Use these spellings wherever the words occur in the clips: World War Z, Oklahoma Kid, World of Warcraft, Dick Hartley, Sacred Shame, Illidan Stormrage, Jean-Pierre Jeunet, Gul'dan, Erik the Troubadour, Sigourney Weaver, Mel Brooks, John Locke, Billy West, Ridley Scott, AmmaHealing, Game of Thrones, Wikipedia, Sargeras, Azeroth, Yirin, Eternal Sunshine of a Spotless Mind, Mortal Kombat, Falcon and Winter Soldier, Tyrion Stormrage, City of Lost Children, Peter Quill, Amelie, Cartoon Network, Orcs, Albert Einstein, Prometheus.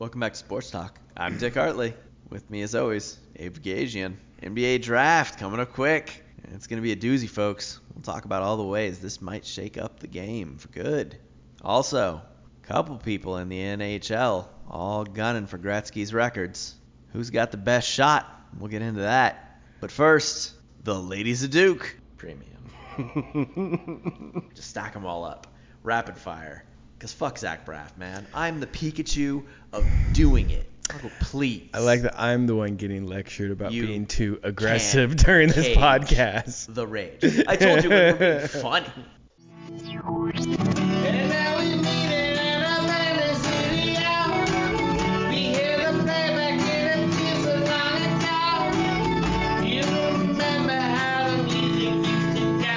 Welcome back to Sports Talk. I'm Dick Hartley. With me, as always, Abe Gagian. NBA Draft coming up quick. It's going to be a doozy, folks. We'll talk about all the ways this might shake up the game for good. Also, a couple people in the NHL all gunning for Gretzky's records. Who's got the best shot? We'll get into that. But first, the ladies of Duke. Premium. Just stack them all up. Rapid fire. Because fuck Zach Braff, man. I'm the Pikachu of doing it. Oh, please. I like that I'm the one getting lectured about you being too aggressive during this podcast. The rage. I told you we were being funny. And now we meet it in a fantasy hour. We hear the playback in a piece of Lonnie Town. You remember how the music used to die.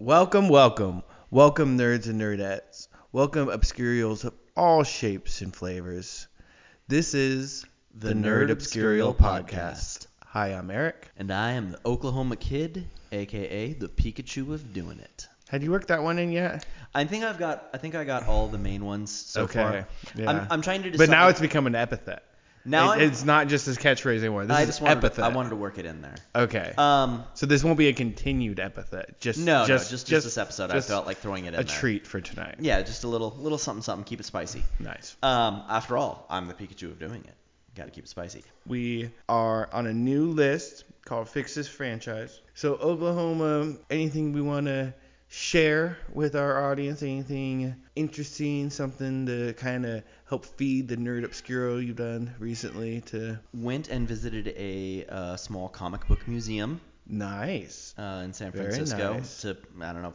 Welcome, welcome. Welcome, nerds and nerdettes. Welcome, obscurials of all shapes and flavors. This is the Nerd Obscurial Podcast. Hi, I'm Eric. And I am the Oklahoma Kid, a.k.a. the Pikachu of doing it. Had you worked that one in yet? I think I got all the main ones so far. Okay, yeah. I'm trying to decide. But now it's become an epithet. Now it's not just this catchphrase anymore. I wanted to work it in there. Okay. So this won't be a continued epithet. Just this episode. I felt like throwing it in there. A treat for tonight. Yeah, just a little something something. Keep it spicy. Nice. After all, I'm the Pikachu of doing it. Got to keep it spicy. We are on a new list called Fix This Franchise. So Oklahoma, anything we want to share with our audience, anything interesting, something to kind of help feed the nerd obscuro you've done recently? To went and visited a small comic book museum. Nice. In San Francisco. Very nice. I don't know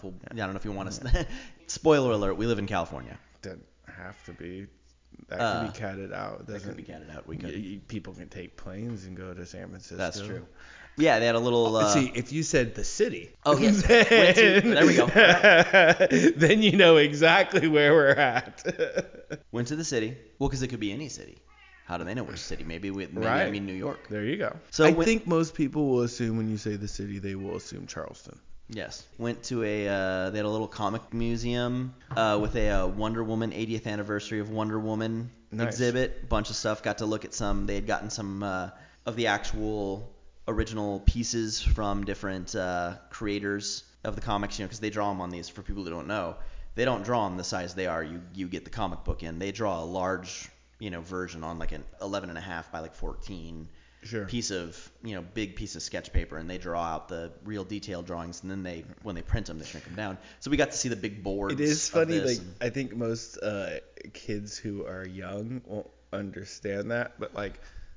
if you want to. Spoiler alert: we live in California. Doesn't have to be. That could be catted out. That could be catted out. We could. People can take planes and go to San Francisco. That's true. Yeah, they had a little... See, if you said the city... Oh, yes. There we go. Then you know exactly where we're at. Went to the city. Well, because it could be any city. How do they know which city? Maybe I mean New York. There you go. So I think most people will assume when you say the city, they will assume Charleston. Yes. Went to they had a little comic museum with a Wonder Woman, 80th anniversary of Wonder Woman exhibit. Bunch of stuff. Got to look at some. They had gotten some of the actual... original pieces from different creators of the comics, you know, because they draw them on these. For people who don't know, they don't draw them the size they are. You get the comic book in. They draw a large, you know, version on like an 11.5 by like 14 piece of, you know, big piece of sketch paper, and they draw out the real detail drawings, and then they, when they print them, they shrink them down. So we got to see the big boards. It is funny. Like, I think most kids who are young won't understand that, but like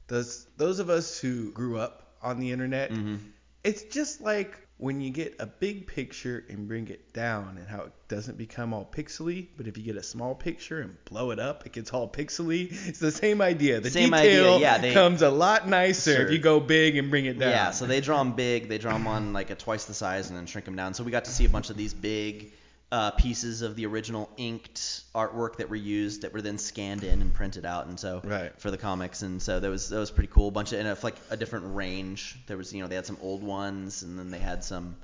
those of us who grew up on the internet, mm-hmm. It's just like when you get a big picture and bring it down, and how it doesn't become all pixely, but if you get a small picture and blow it up, it gets all pixely. It's the same idea. The same detail idea. Yeah, comes a lot nicer if you go big and bring it down. Yeah, so they draw them big. They draw them on like a twice the size and then shrink them down. So we got to see a bunch of these big pieces of the original inked artwork that were used, that were then scanned in and printed out, and so for the comics. And so that was pretty cool. A bunch of, and like a different range. There was, you know, they had some old ones, and then they had some,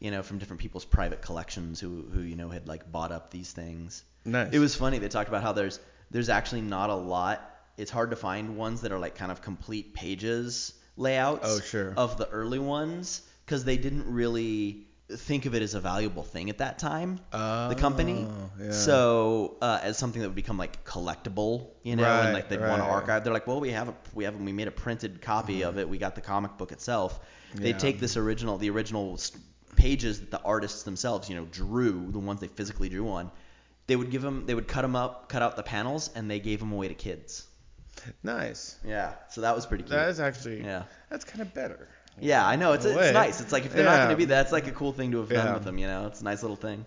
you know, from different people's private collections who you know had like bought up these things. Nice. It was funny. They talked about how there's actually not a lot. It's hard to find ones that are like kind of complete pages layouts of the early ones, because they didn't really think of it as a valuable thing at that time, the company. Yeah. So as something that would become like collectible, you know, and like they'd want to archive. They're like, well, we made a printed copy of it. We got the comic book itself. Yeah. They take the original pages that the artists themselves, you know, drew, the ones they physically drew on. They would cut them up, cut out the panels, and they gave them away to kids. Nice. Yeah. So that was pretty cute. That is actually, that's kind of better. Yeah, I know. It's nice. It's like if they're not going to be there, it's like a cool thing to have done with them, you know. It's a nice little thing.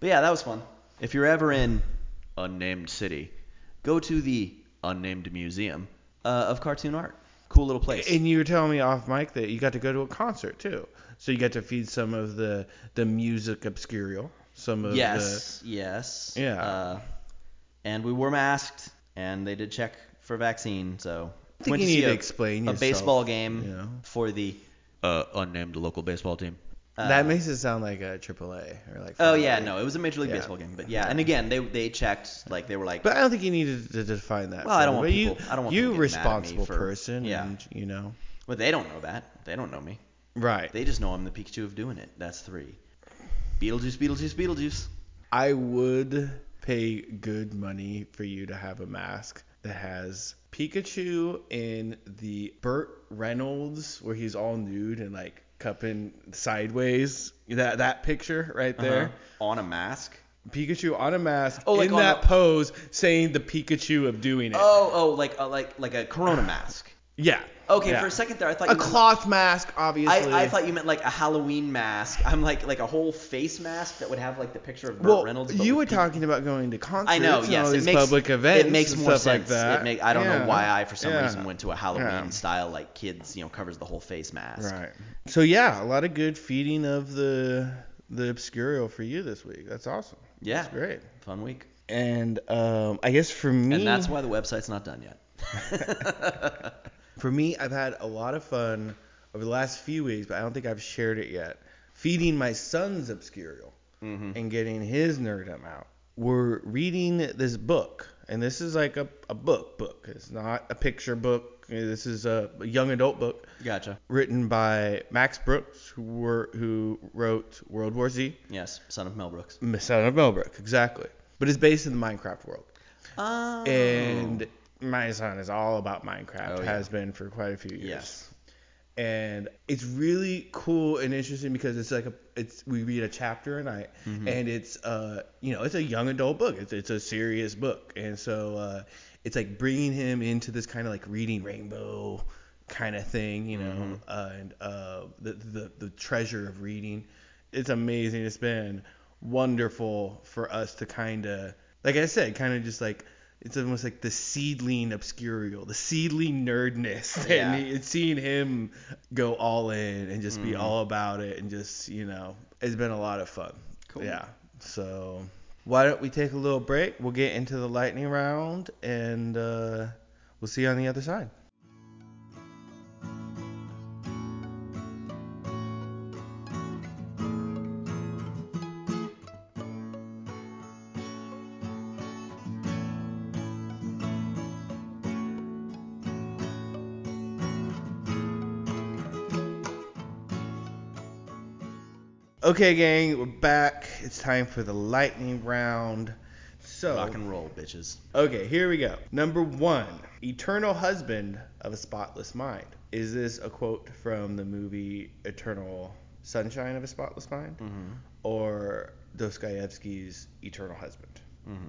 But yeah, that was fun. If you're ever in unnamed city, go to the unnamed museum of cartoon art. Cool little place. And you were telling me off mic that you got to go to a concert too. So you got to feed some of the music obscurial. Some of yes. Yeah. And we were masked, and they did check for vaccine. So I think you need to explain yourself. A baseball game for the unnamed local baseball team. That makes it sound like a AAA or like. Oh yeah, no, it was a Major League Baseball game, but yeah, and again, they checked, like they were like. But I don't think you needed to define that. Well, I don't want people. I don't want you responsible person. Yeah, and, you know. Well, they don't know that. They don't know me. Right. They just know I'm the Pikachu of doing it. That's 3. Beetlejuice, Beetlejuice, Beetlejuice. I would pay good money for you to have a mask that has Pikachu in the Burt Reynolds, where he's all nude and like cupping sideways. That picture right there. On a mask. Pikachu on a mask in that pose, saying the Pikachu of doing it. Oh, like a Corona mask. Yeah. Okay, for a second there, I thought cloth mask, obviously. I thought you meant like a Halloween mask. I'm like a whole face mask that would have like the picture of Burt Reynolds. Well, you were talking about going to concerts. I know. Yes, all these public events. It makes more sense. Like that. I don't know why I for some reason went to a Halloween style like kids, covers the whole face mask. Right. So yeah, a lot of good feeding of the obscurial for you this week. That's awesome. Yeah. That's great. Fun week. And I guess for me, and that's why the website's not done yet. For me, I've had a lot of fun over the last few weeks, but I don't think I've shared it yet. Feeding my son's obscurial and getting his nerdum out. We're reading this book, and this is like a book. It's not a picture book. This is a young adult book. Gotcha. Written by Max Brooks, who wrote World War Z. Yes, son of Mel Brooks. Son of Mel Brooks, exactly. But it's based in the Minecraft world. Oh. And my son is all about Minecraft, has been for quite a few years. Yes. And it's really cool and interesting because it's like we read a chapter a night, and it's it's a young adult book. It's a serious book, and so it's like bringing him into this kind of like reading Rainbow kind of thing, and the treasure of reading. It's amazing. It's been wonderful for us to kind of, like I said, kind of just like. It's almost like the seedling obscurial, the seedling nerdness, and it's seeing him go all in and just be all about it, and just it's been a lot of fun. Cool. Yeah. So why don't we take a little break? We'll get into the lightning round, and we'll see you on the other side. Okay, gang, we're back. It's time for the lightning round. So rock and roll, bitches. Okay, here we go. Number 1, Eternal Husband of a Spotless Mind. Is this a quote from the movie Eternal Sunshine of a Spotless Mind? Mm-hmm. Or Dostoevsky's Eternal Husband,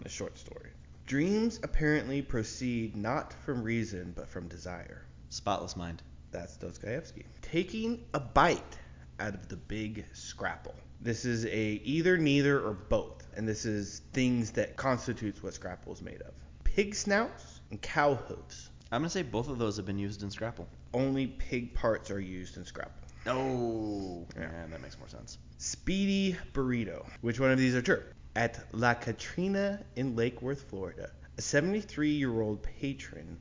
a short story? Dreams apparently proceed not from reason, but from desire. Spotless Mind. That's Dostoevsky. Taking a bite out of the big scrapple. This is a either, neither, or both, and this is things that constitutes what scrapple is made of. Pig snouts and cow hooves. I'm gonna say both of those have been used in scrapple. Only pig parts are used in scrapple. Oh, man, that makes more sense. Speedy burrito. Which one of these are true? At La Katrina in Lake Worth, Florida, a 73-year-old patron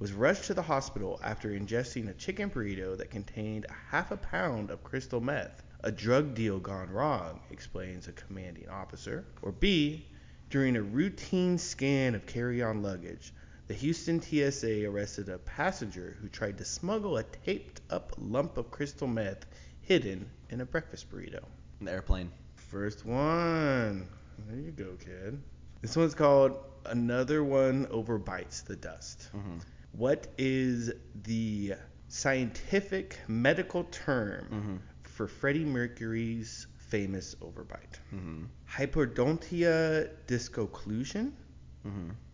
was rushed to the hospital after ingesting a chicken burrito that contained a half a pound of crystal meth. A drug deal gone wrong, explains a commanding officer. Or B, during a routine scan of carry-on luggage, the Houston TSA arrested a passenger who tried to smuggle a taped-up lump of crystal meth hidden in a breakfast burrito. The airplane. First one. There you go, kid. This one's called Another One Overbites the Dust. Mm-hmm. What is the scientific medical term for Freddie Mercury's famous overbite? Mm-hmm. Hyperdontia discocclusion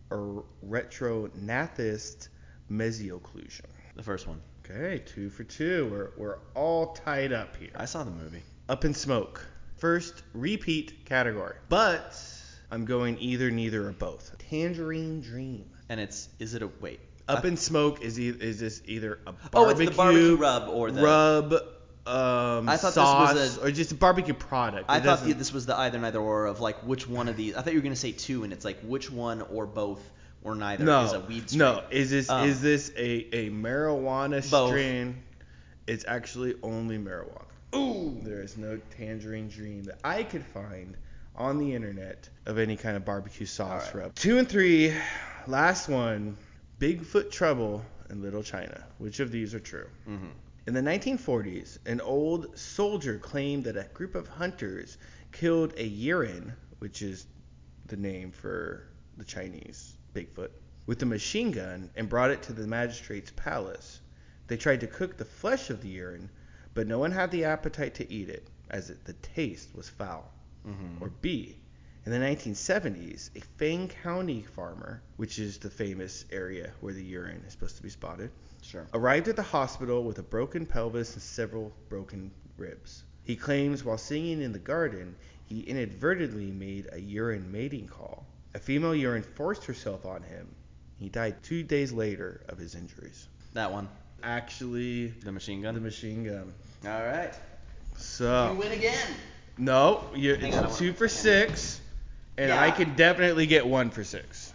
or retronathist mesioclusion? The first one. Okay, 2 for 2. We're all tied up here. I saw the movie. Up in Smoke. First, repeat category. But I'm going either, neither, or both. Tangerine Dream. And it's, is it a, wait. Up in Smoke is this either a barbecue, oh, it's the barbecue rub or the rub I thought sauce this was a, or just a barbecue product. I thought this was the either, neither, or of like which one of these. I thought you were going to say two, and it's like which one or both or neither is a weed strain. No, is this a marijuana strain? It's actually only marijuana. Ooh, there is no Tangerine Dream that I could find on the internet of any kind of barbecue sauce rub. 2 and 3, last one. Bigfoot Trouble and Little China. Which of these are true? Mm-hmm. In the 1940s, an old soldier claimed that a group of hunters killed a Yirin, which is the name for the Chinese Bigfoot, with a machine gun and brought it to the magistrate's palace. They tried to cook the flesh of the Yirin, but no one had the appetite to eat it, as the taste was foul. Mm-hmm. Or B, in the 1970s, a Fane County farmer, which is the famous area where the urine is supposed to be spotted, arrived at the hospital with a broken pelvis and several broken ribs. He claims while singing in the garden, he inadvertently made a urine mating call. A female urine forced herself on him. He died 2 days later of his injuries. That one. Actually, the machine gun? The machine gun. All right. So. You win again. No, it's 2 for 6. And yeah. I could definitely get 1 for 6.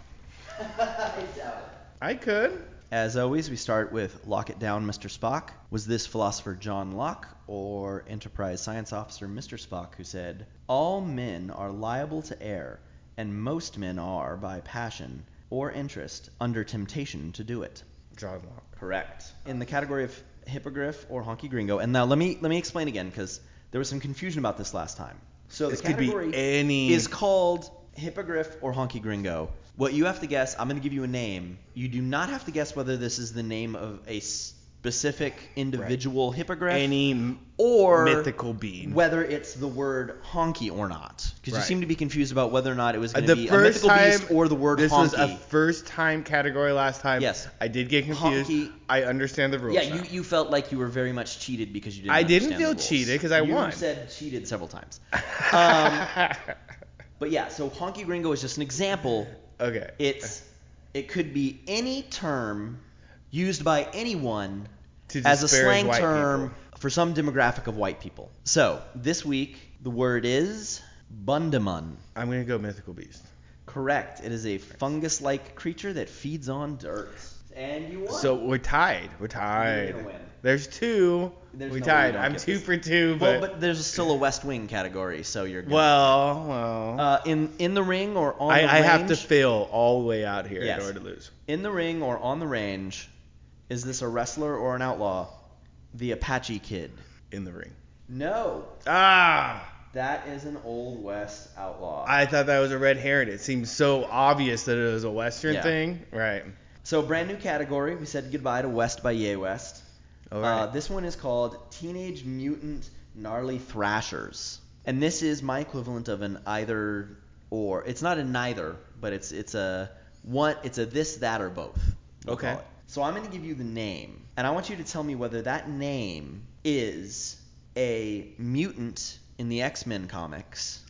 I could. As always, we start with Lock It Down, Mr. Spock. Was this philosopher John Locke or Enterprise science officer Mr. Spock who said, "All men are liable to err, and most men are, by passion or interest, under temptation to do it"? John Locke. Correct. In the category of hippogriff or honky gringo. And now let me explain again, because there was some confusion about this last time. So this category is called hippogriff or honky gringo. What you have to guess, I'm going to give you a name. You do not have to guess whether this is the name of a specific individual hippogriff. Any or mythical being. Whether it's the word honky or not. Because you seem to be confused about whether or not it was going to be a mythical beast or the word honky. This was a first-time category last time. Yes. I did get confused. Honky, I understand the rules. Yeah, you felt like you were very much cheated because you didn't understand the rules. I didn't feel cheated because I won. You said cheated several times. But yeah, so honky gringo is just an example. Okay. It could be any term used by anyone as a slang term for some demographic of white people. So this week, the word is bundamun. I'm going to go mythical beast. Correct. It is a fungus-like creature that feeds on dirt. And you won. So we're tied. We're tied. You're going to win. There's two. We're tied. I'm 2 for 2. Well, but there's still a West Wing category, so you're going to... Well. In the ring or on the range... I have to fail all the way out here in order to lose. In the ring or on the range... Is this a wrestler or an outlaw? The Apache Kid. In the ring. No. Ah! That is an Old West outlaw. I thought that was a red herring. It seemed so obvious that it was a Western thing. Right. So, brand new category. We said goodbye to West by Ye West. All right. This one is called Teenage Mutant Gnarly Thrashers. And this is my equivalent of an either or. It's not a neither, but it's a one. It's a this, that, or both. We'll call it. So I'm going to give you the name, and I want you to tell me whether that name is a mutant in the X-Men comics,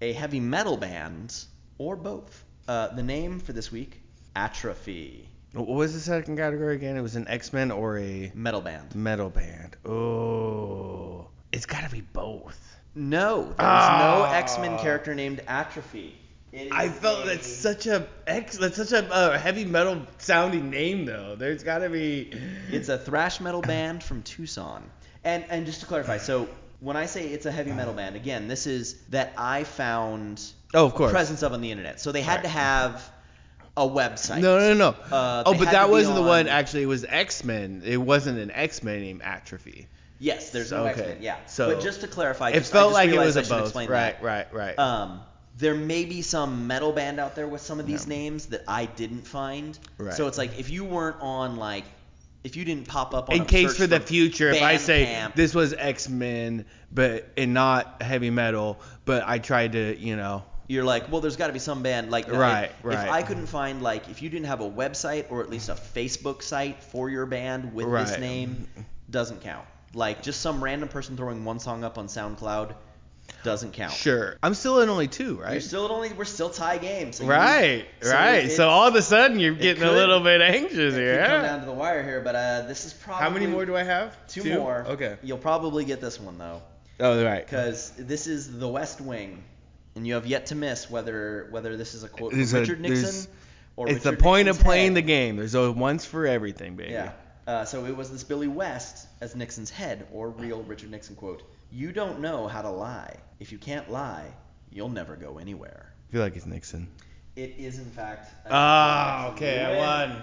a heavy metal band, or both. The name for this week, Atrophy. What was the second category again? It was an X-Men or a... Metal band. Metal band. Oh. It's got to be both. No. There's no X-Men character named Atrophy. I felt that's such a heavy metal sounding name though. There's got to be. It's a thrash metal band from Tucson. And just to clarify, so when I say it's a heavy metal band, again, this is that I found the presence of on the internet. So they had to have a website. No. But that wasn't the one. Actually, it was X-Men. It wasn't an X-Men named Atrophy. Yes, there's no X-Men. Yeah. So, but just to clarify, it felt like it was a both. Right. There may be some metal band out there with some of these names that I didn't find. Right. So it's like if you weren't on like – if you didn't pop up on in case for the future, if I say this was X-Men and not heavy metal, but I tried to, You're like, well, there's got to be some band like that. If I couldn't find like – if you didn't have a website or at least a Facebook site for your band with this name, doesn't count. Like just some random person throwing one song up on SoundCloud – doesn't count. Sure. I'm still at only 2, right? You're still at only, we're still tie game. So right. So all of a sudden you're getting a little bit anxious here. It could come down to the wire here, but this is probably... How many more do I have? Two more. Okay. You'll probably get this one, though. Oh, right. Because this is The West Wing, and you have yet to miss whether this is a quote from Richard Nixon or Richard Nixon's head. It's the point of playing the game. There's a once for everything, baby. Yeah. So it was this Billy West as Nixon's head, or real Richard Nixon quote. You don't know how to lie. If you can't lie, you'll never go anywhere. I feel like it's Nixon. It is, in fact. Okay. I won.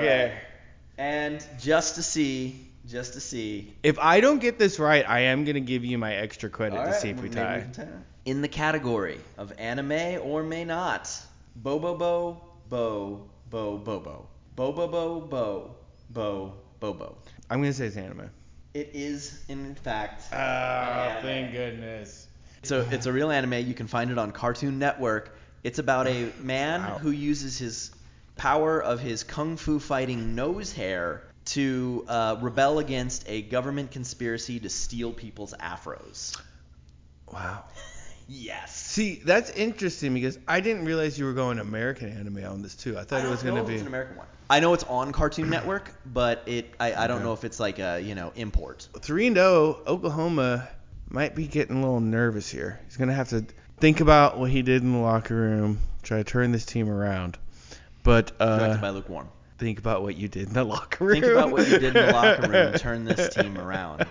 Okay. Right. And just to see. If I don't get this right, I am going to give you my extra credit to see if we tie. In the category of anime or may not, Bo Bo Bo. I'm going to say it's anime. It is, in fact. Oh, thank goodness. So it's a real anime. You can find it on Cartoon Network. It's about a man who uses his power of his kung fu fighting nose hair to rebel against a government conspiracy to steal people's afros. Wow. Yes. See, that's interesting because I didn't realize you were going American anime on this too. I thought it was going to be an American one. I know it's on Cartoon Network, but I don't know if it's like a import. 3-0 Oklahoma might be getting a little nervous here. He's going to have to think about what he did in the locker room, try to turn this team around. But directed by Luke Warm. Think about what you did in the locker room. Think about what you did in the locker room. Turn this team around.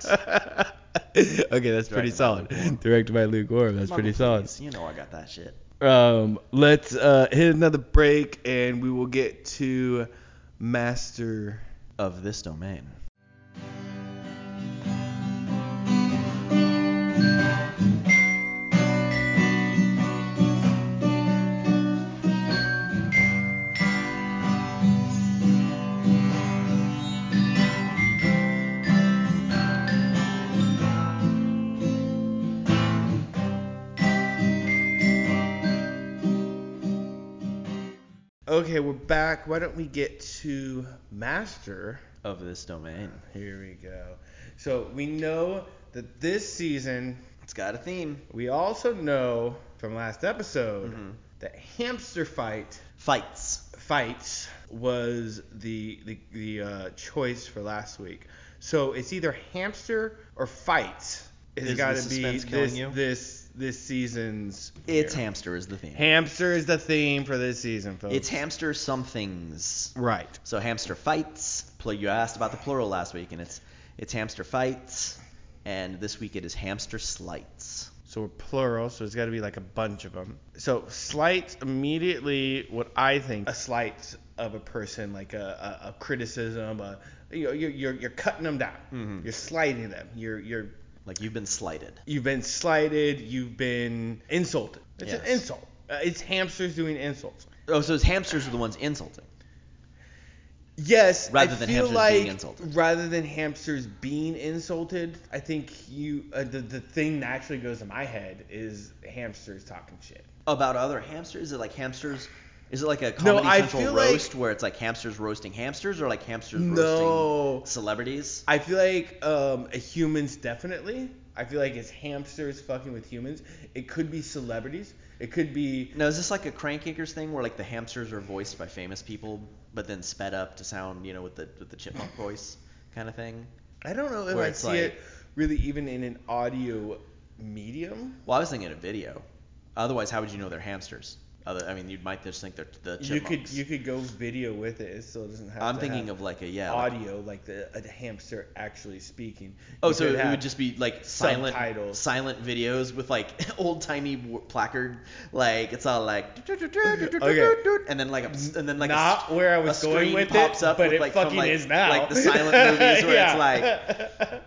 Okay, that's pretty solid. Directed by Luke Warm. That's pretty solid. You know I got that shit. Let's hit another break, and we will get to Master of this Domain. Okay, we're back. Why don't we get to Master of this Domain? Here we go. So we know that this season... It's got a theme. We also know from last episode that hamster fights was the choice for last week. So it's either hamster or fights. It's got to be this season's... It's year. Hamster is the theme. Hamster is the theme for this season, folks. It's hamster somethings. Right. So hamster fights. You asked about the plural last week, and it's hamster fights. And this week it is hamster slights. So we're plural, so it's got to be like a bunch of them. So slights, immediately what I think, a slight of a person, like a criticism. You're cutting them down. Mm-hmm. You're slighting them. You're like you've been slighted. You've been slighted. You've been insulted. It's an insult. It's hamsters doing insults. Oh, so it's hamsters are the ones insulting. Yes. Rather than hamsters being insulted, I think the thing that actually goes to my head is hamsters talking shit. About other hamsters? Is it like hamsters... Is it like a Comedy Central roast where it's like hamsters roasting hamsters or like hamsters roasting celebrities? I feel like humans definitely. I feel like it's hamsters fucking with humans. It could be celebrities. It could be... Now, is this like a Crank Anchors thing where like the hamsters are voiced by famous people but then sped up to sound, with the chipmunk voice kind of thing? I don't know if I see it really even in an audio medium. Well, I was thinking a video. Otherwise, how would you know they're hamsters? You might just think they're the chipmunks. You could go video with it. It still doesn't have. I'm thinking of like audio, like a hamster actually speaking. So it would just be like silent videos with like old timey placard, like it's all like and then where I was going with pops it, up but with it like, fucking from like, is now like the silent movies where it's like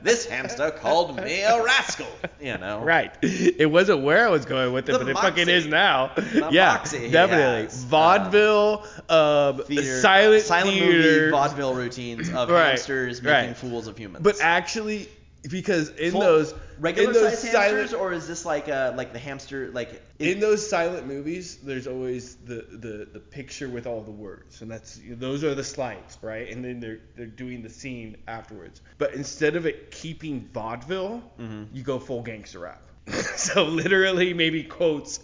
this hamster called me a rascal, Right. It wasn't where I was going with it, but it fucking is now. Yeah. Definitely. Vaudeville, theater, silent theater. Movie vaudeville routines of hamsters making fools of humans. But actually, because in those hamsters, or is this like the hamster in those silent movies? There's always the picture with all the words, and those are the slides, right? And then they're doing the scene afterwards. But instead of it keeping vaudeville, you go full gangster rap. So literally maybe quotes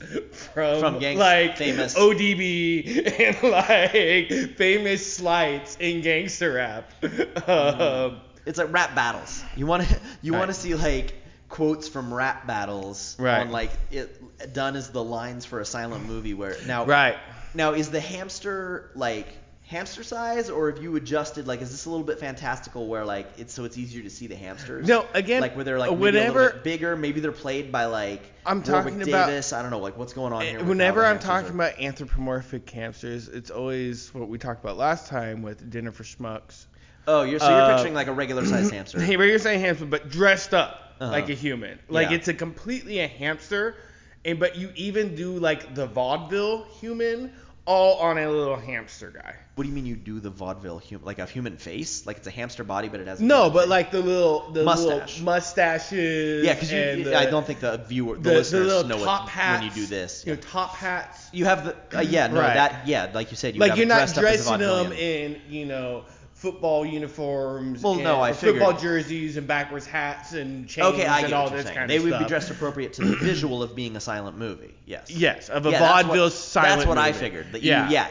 from like famous ODB and like famous slights in gangster rap. It's like rap battles. You want to see like quotes from rap battles on like it done as the lines for a silent movie where now is the hamster like hamster size, or if you adjusted, like, is this a little bit fantastical where, like, it's easier to see the hamsters? No, again, like, where they're, like, whenever, maybe a little bit bigger, maybe they're played by, like, I'm talking Warwick about Davis, I don't know, like, what's going on here? Whenever I'm talking about anthropomorphic hamsters, it's always what we talked about last time with Dinner for Schmucks. Oh, you're picturing, like, a regular-sized hamster. A regular-sized hamster, but dressed up like a human. Like, it's completely a hamster, but you even do, like, the vaudeville human, all on a little hamster guy. What do you mean you do the vaudeville human? Like a human face? Like it's a hamster body, but it has face. Like the little mustaches. Yeah, because I don't think the listeners know top hats, when you do this. You know, top hats. You have the like you said, you like have you're not dressing them in football uniforms, football jerseys and backwards hats and chains and all this kind of stuff. They would be dressed appropriate to the visual of being a silent movie. Yes. Yes, of a vaudeville silent movie. That's what I figured. That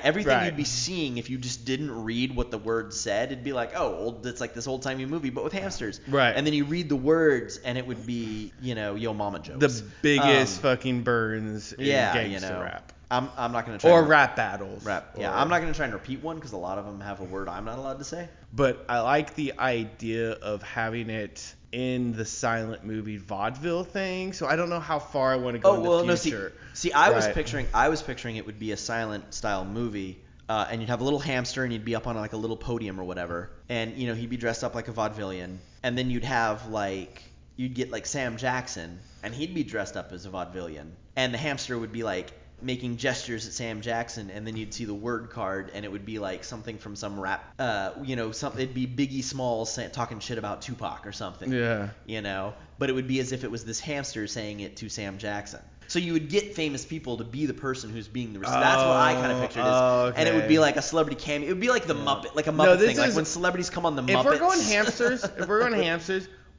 everything you'd be seeing if you just didn't read what the word said, it'd be like, it's like this old-timey movie, but with hamsters. Right. And then you read the words, and it would be, yo mama jokes. The biggest fucking burns in gangster rap. I'm not going to try. Or rap battles. I'm not going to try and repeat one because a lot of them have a word I'm not allowed to say. But I like the idea of having it in the silent movie vaudeville thing. So I don't know how far I want to go in the future. See, I was picturing it would be a silent style movie. And you'd have a little hamster, and you'd be up on like a little podium or whatever. And, he'd be dressed up like a vaudevillian. And then you'd get like Sam Jackson, and he'd be dressed up as a vaudevillian. And the hamster would be like making gestures at Sam Jackson, and then you'd see the word card, and it would be like something from some rap, it'd be Biggie Smalls talking shit about Tupac or something. Yeah. But it would be as if it was this hamster saying it to Sam Jackson. So you would get famous people to be the person who's being the recipient. That's what I kind of pictured. And it would be like a celebrity cameo. It would be like the Muppet, like a Muppet thing, like when celebrities come on the Muppets. If we're going hamsters, we're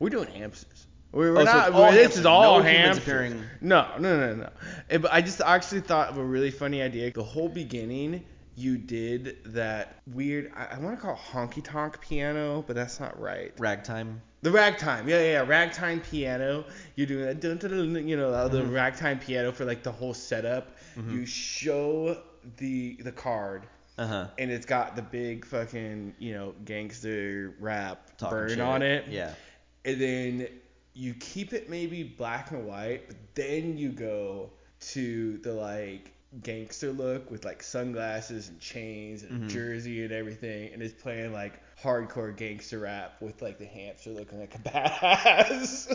doing hamsters. This is all hamsters. No. But I just actually thought of a really funny idea. The whole beginning, you did that weird, I want to call it honky-tonk piano, but that's not right. Ragtime. The ragtime. Yeah. Ragtime piano. You're doing that, the ragtime piano for, like, the whole setup. Mm-hmm. You show the card. Uh-huh. And it's got the big fucking, gangster rap burn on it. Yeah. And then you keep it maybe black and white, but then you go to the, like, gangster look with, like, sunglasses and chains and a jersey and everything, and it's playing, like, hardcore gangster rap with, like, the hamster looking like a badass.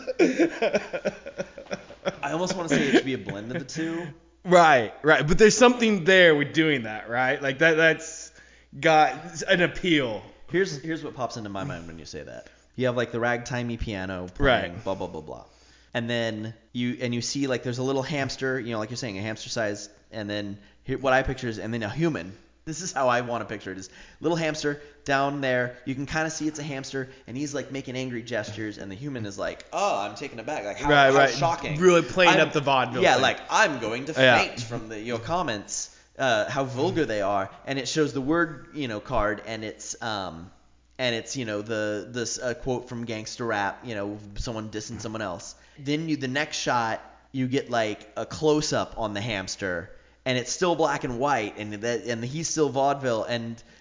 I almost want to say it should be a blend of the two. Right. But there's something there with doing that, right? Like, that's got an appeal. Here's what pops into my mind when you say that. You have, like, the ragtimey piano playing, blah, blah, blah, blah. And then you see, like, there's a little hamster, like you're saying, a hamster size. And then what I picture is, and then a human. This is how I want to picture it, is little hamster down there. You can kind of see it's a hamster, and he's, like, making angry gestures. And the human is like, I'm taken aback. Like, how shocking. Really playing up the vaudeville. Yeah, thing. Like, I'm going to faint from your comments, how vulgar they are. And it shows the word, card, and it's and it's, this quote from gangster rap, someone dissing someone else. Then the next shot, you get like a close up on the hamster, and it's still black and white, and he's still vaudeville,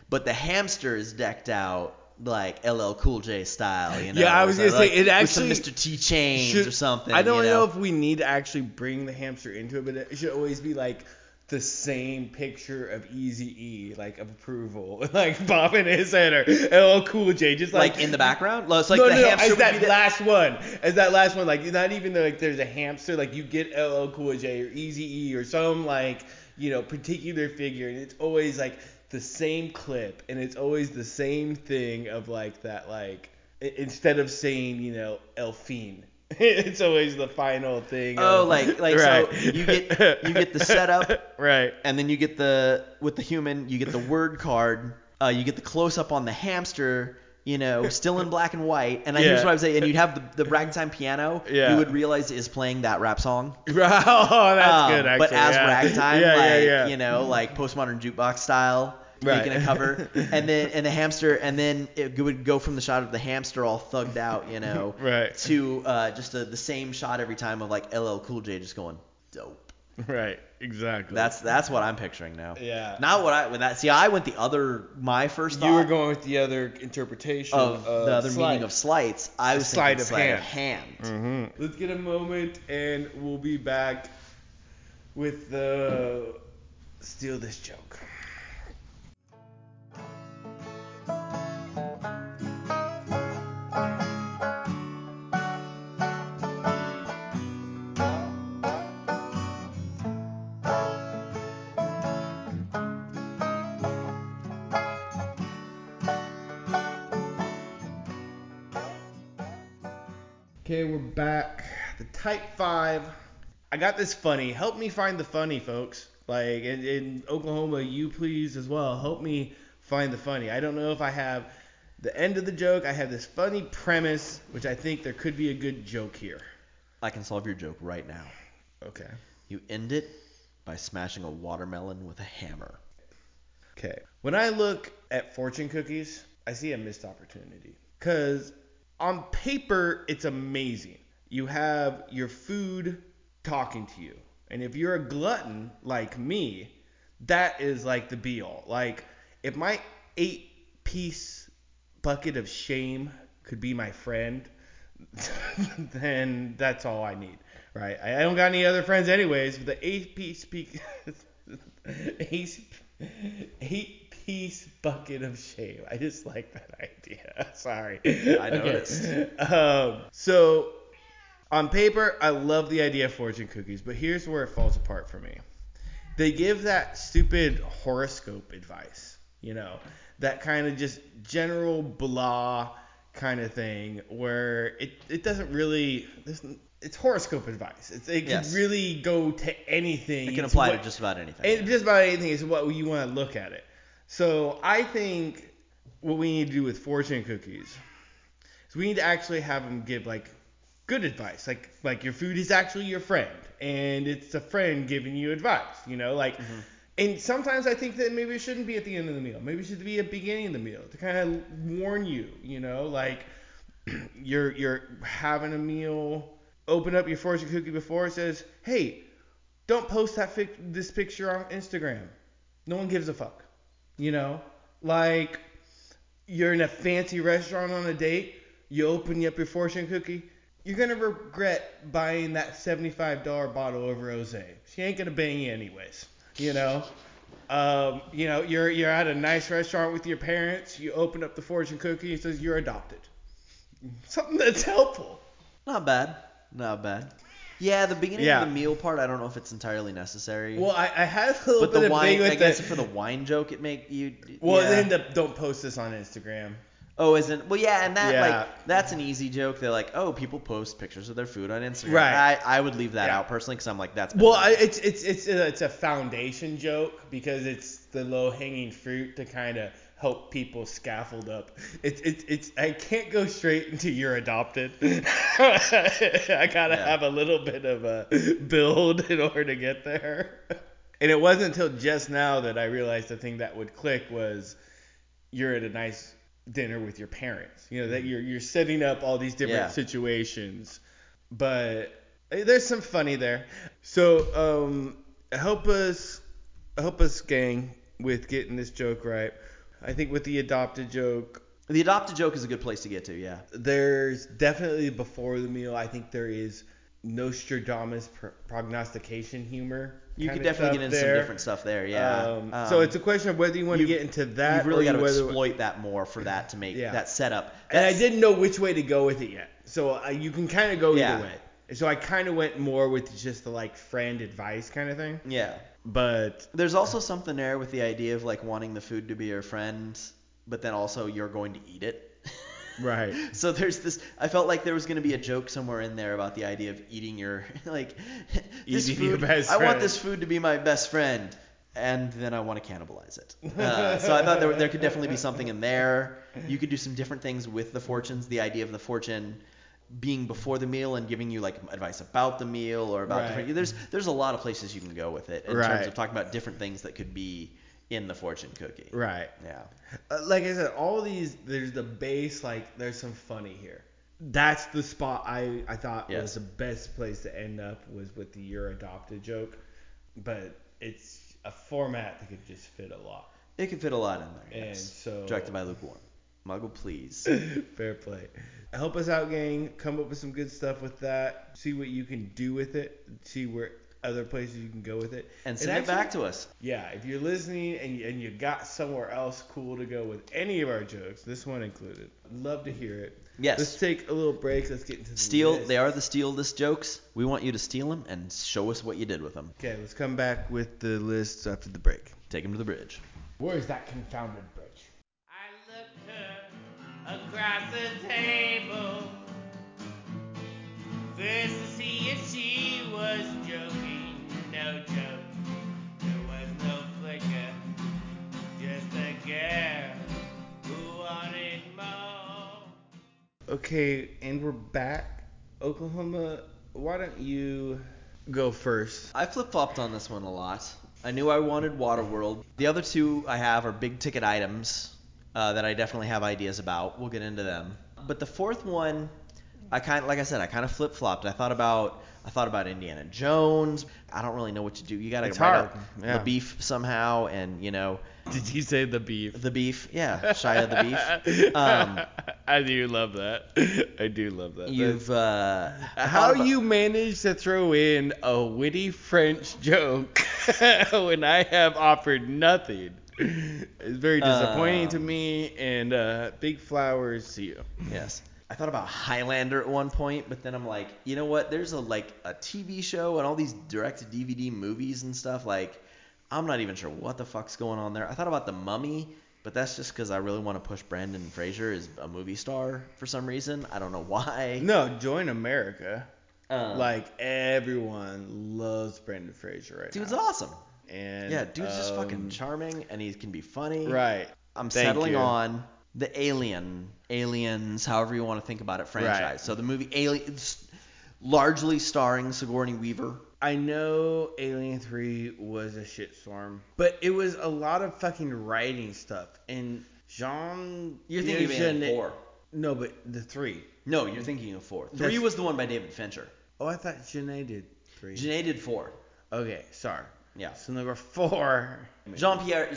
but the hamster is decked out like LL Cool J style, Yeah, I was gonna say it actually with some Mr. T Chainz or something. I don't know if we need to actually bring the hamster into it, but it should always be like the same picture of Eazy-E, like, of approval, like, bobbing his head, or LL Cool J, just like in the background? It's like hamster as that last one. As that last one, like, not even, like, there's a hamster, like, you get LL Cool J or Eazy-E or some, like, particular figure, and it's always, like, the same clip, and it's always the same thing of, like, that, like, instead of saying, Elfine. It's always the final thing. So you get the setup, right? And then you get with the human, you get the word card, you get the close up on the hamster, you know, still in black and white. And here's what I would say. And you'd have the ragtime piano. Yeah. You would realize is playing that rap song. Oh, that's good, actually. But as ragtime, you know, like postmodern jukebox style. Making a cover, and the hamster, and then it would go from the shot of the hamster all thugged out, you know, to just the same shot every time of like LL Cool J just going dope. Right, exactly. That's what I'm picturing now. Yeah. Not what I with that. See, I went the other. My first thought. You were going with the other interpretation of the other slight. Meaning of slights. I was thinking sleight of hand. Mm-hmm. Let's get a moment, and we'll be back with the steal this joke. Okay, we're back. The type 5. I got this funny. Help me find the funny, folks. Like, in Oklahoma, you please as well. Help me find the funny. I don't know if I have the end of the joke. I have this funny premise, which I think there could be a good joke here. I can solve your joke right now. Okay. You end it by smashing a watermelon with a hammer. Okay. When I look at fortune cookies, I see a missed opportunity. Because on paper, it's amazing. You have your food talking to you. And if you're a glutton like me, that is like the be all. Like, if my 8-piece bucket of shame could be my friend, then that's all I need, right? I don't got any other friends anyways, but the 8-piece bucket of shame. I just like that idea. Sorry. I noticed. So on paper, I love the idea of fortune cookies, but here's where it falls apart for me. They give that stupid horoscope advice, you know, that kind of just general blah kind of thing where it doesn't really – it's horoscope advice. It can really go to anything. It can apply to just about anything. Just about anything is what you want to look at it. So I think what we need to do with fortune cookies is we need to actually have them give like good advice, like your food is actually your friend, and it's a friend giving you advice, you know, like. Mm-hmm. And sometimes I think that maybe it shouldn't be at the end of the meal, maybe it should be at the beginning of the meal to kind of warn you, you know, like you're having a meal, open up your fortune cookie before it says, hey, don't post that this picture on Instagram. No one gives a fuck. You know, like you're in a fancy restaurant on a date, you open up your fortune cookie, you're going to regret buying that $75 bottle of rosé. She ain't going to bang you anyways, you know. You know, you're at a nice restaurant with your parents, you open up the fortune cookie, it says you're adopted. Something that's helpful. Not bad. Yeah, the beginning of the meal part, I don't know if it's entirely necessary. Well, I had a little bit of wine, I guess for the wine joke, it make you. Well, then don't post this on Instagram. Oh, isn't? Well, yeah, and that like that's an easy joke. They're like, oh, people post pictures of their food on Instagram. Right. I would leave that out personally because I'm like that's. Well, it's a foundation joke because it's the low hanging fruit to kind of help people scaffold up. It's I can't go straight into you're adopted. I gotta have a little bit of a build in order to get there. And it wasn't until just now that I realized the thing that would click was you're at a nice dinner with your parents. You know, that you're setting up all these different situations. But there's some funny there. So help us gang with getting this joke right. I think with the adopted joke is a good place to get to, yeah. There's definitely before the meal, I think there is Nostradamus prognostication humor. You could definitely get into some different stuff there, yeah. So it's a question of whether you want to get into that. You've really got to exploit that more for that to make that setup. And I didn't know which way to go with it yet. So you can kind of go either way. So I kind of went more with just the like friend advice kind of thing. Yeah. But there's also something there with the idea of like wanting the food to be your friend, but then also you're going to eat it. Right. So there's this. I felt like there was going to be a joke somewhere in there about the idea of eating your best friend. I want this food to be my best friend. and then I want to cannibalize it. So I thought there could definitely be something in there. You could do some different things with the fortunes. The idea of the fortune being before the meal and giving you like advice about the meal or about different. There's a lot of places you can go with it in terms of talking about different things that could be in the fortune cookie. Right. Yeah. Like I said, all these, there's the base, like there's some funny here. That's the spot I thought was the best place to end up, was with the "you're adopted" joke. But it's a format that could just fit a lot. It could fit a lot in there. And so, directed by Lukewarm. Muggle, please. Fair play. Help us out, gang. Come up with some good stuff with that. See what you can do with it. See where other places you can go with it. And send it back to us. Yeah, if you're listening and you got somewhere else cool to go with any of our jokes, this one included, love to hear it. Yes. Let's take a little break. Let's get into the list. They are the steal list jokes. We want you to steal them and show us what you did with them. Okay, let's come back with the list after the break. Take them to the bridge. Where is that confounded bridge? I looked her across the table first to see if she was joking. No joke. There was no flicker. Just a girl who wanted more. Okay, and we're back. Oklahoma, why don't you go first? I flip-flopped on this one a lot. I knew I wanted Waterworld. The other two I have are big-ticket items that I definitely have ideas about. We'll get into them. But the fourth one, I kind of flip-flopped. I thought about Indiana Jones. I don't really know what to do. You gotta write up the beef somehow, and Did you say the beef? The beef, yeah. Shia the beef. I do love that. I do love that. You've how you managed to throw in a witty French joke when I have offered nothing. It's very disappointing to me. And big flowers to you. Yes. I thought about Highlander at one point, but then I'm like, you know what? There's a TV show and all these direct-to-DVD movies and stuff. Like, I'm not even sure what the fuck's going on there. I thought about The Mummy, but that's just because I really want to push Brandon Fraser as a movie star for some reason. I don't know why. No, join America. Everyone loves Brandon Fraser right now. Dude's awesome. And dude's just fucking charming, and he can be funny. Right. I'm settling on the Aliens, however you want to think about it, franchise. Right. So the movie Aliens, largely starring Sigourney Weaver. I know Alien 3 was a shitstorm, but it was a lot of fucking writing stuff. And you're thinking of Alien 4. No, but the 3. No, you're thinking of 4. 3 was the one by David Fincher. Oh, I thought Jeunet did 3. Jeunet did 4. Okay, sorry. Yeah. So number 4. Jean-Pierre.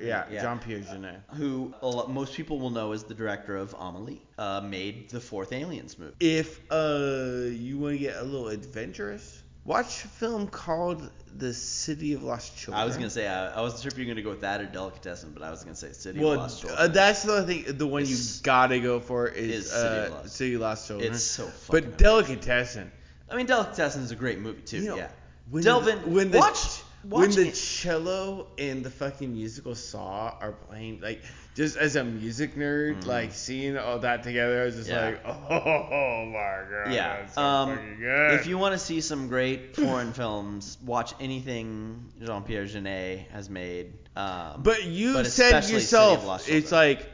Yeah. Jean-Pierre Jeunet. Who most people will know as the director of Amelie, made the fourth Aliens movie. If you want to get a little adventurous, watch a film called The City of Lost Children. I was going to say, I wasn't sure if you were going to go with that or Delicatessen, but I was going to say City of Lost Children. That's the thing, the one you got to go for is City of Lost Children. It's so fucking amazing. But Delicatessen. I mean, Delicatessen is a great movie, too, yeah. When the cello and the fucking musical saw are playing, like, just as a music nerd, like, seeing all that together, I was just like, oh my god, that's so fucking good. If you want to see some great foreign films, watch anything Jean-Pierre Jeunet has made. But you said yourself, it's like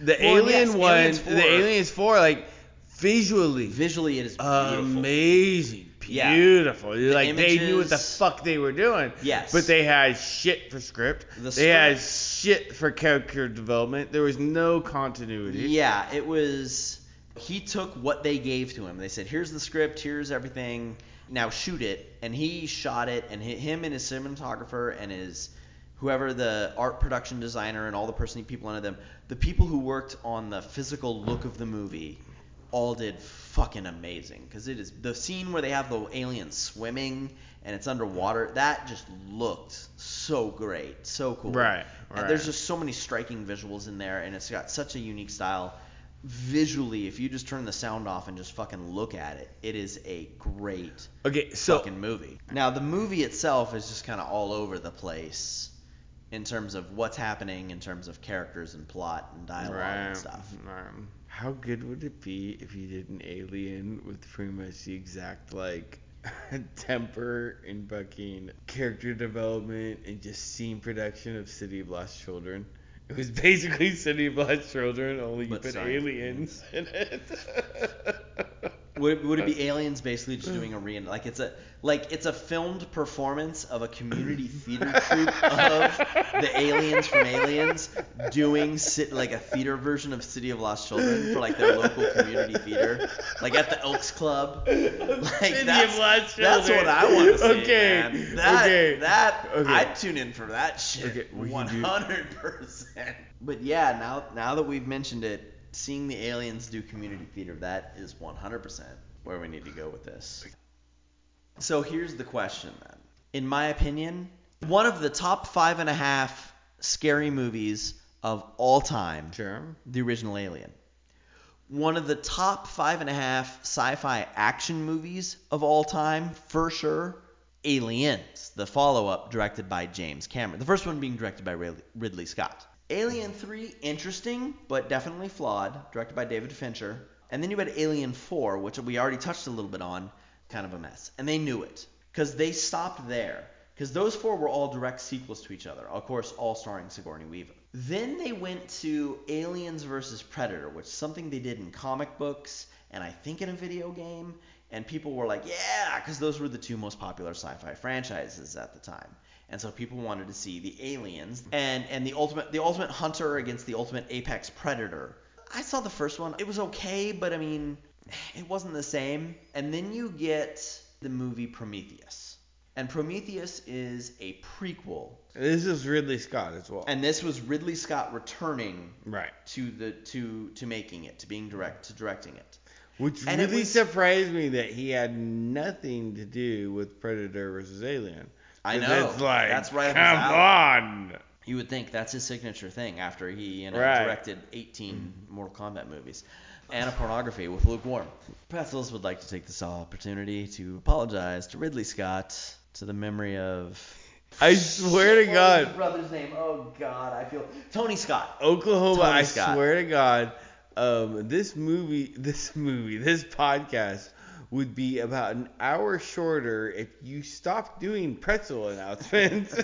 the Alien one, the Aliens 4, like, visually it is beautiful. Amazing. Beautiful. Yeah. Like, images, they knew what the fuck they were doing. Yes. But they had shit for script. They had shit for character development. There was no continuity. Yeah, it was... He took what they gave to him. They said, here's the script, here's everything, now shoot it. And he shot it, and him and his cinematographer and his... whoever the art production designer and all the people under them, the people who worked on the physical look of the movie... all did fucking amazing, because it is the scene where they have the aliens swimming and it's underwater. That just looked so great, so cool. Right. And there's just so many striking visuals in there, and it's got such a unique style. Visually, if you just turn the sound off and just fucking look at it, it is a great fucking movie. Now, the movie itself is just kind of all over the place in terms of what's happening, in terms of characters and plot and dialogue and stuff. Right. How good would it be if you did an Alien with pretty much the exact, like, temper in fucking character development and just scene production of City of Lost Children. It was basically City of Lost Children, only you put aliens in it. Would it be aliens basically just doing a reenact? It's a filmed performance of a community theater troupe of the aliens from Aliens doing a theater version of City of Lost Children for their local community theater, at the Elks Club. That's what I want to see. I'd tune in for that shit. 100%. But yeah, now that we've mentioned it. Seeing the aliens do community theater, that is 100% where we need to go with this. So here's the question, then. In my opinion, one of the top 5.5 scary movies of all time, sure. The Original Alien. One of the top 5.5 sci-fi action movies of all time, for sure, Aliens, the follow-up directed by James Cameron. The first one being directed by Ridley Scott. Alien 3, interesting, but definitely flawed, directed by David Fincher. And then you had Alien 4, which we already touched a little bit on, kind of a mess. And they knew it, because they stopped there. Because those four were all direct sequels to each other, of course, all starring Sigourney Weaver. Then they went to Aliens vs. Predator, which is something they did in comic books, and I think in a video game. And people were like, yeah, because those were the two most popular sci-fi franchises at the time. And so people wanted to see the aliens and the ultimate hunter against the ultimate apex predator. I saw the first one. It was okay, but I mean, it wasn't the same. And then you get the movie Prometheus. And Prometheus is a prequel. This is Ridley Scott as well. And this was Ridley Scott returning to directing it. Which and really surprised me that he had nothing to do with Predator versus Alien. I know. It's that's right. Come on. You would think that's his signature thing after he directed 18 Mortal Kombat movies and a pornography with Luke Warm. Pretzels would like to take this opportunity to apologize to Ridley Scott, to the memory of... I swear to God. His brother's name. Oh, God. I feel... Tony Scott. Oklahoma. Tony Scott. I swear to God. This podcast would be about an hour shorter if you stopped doing pretzel announcements.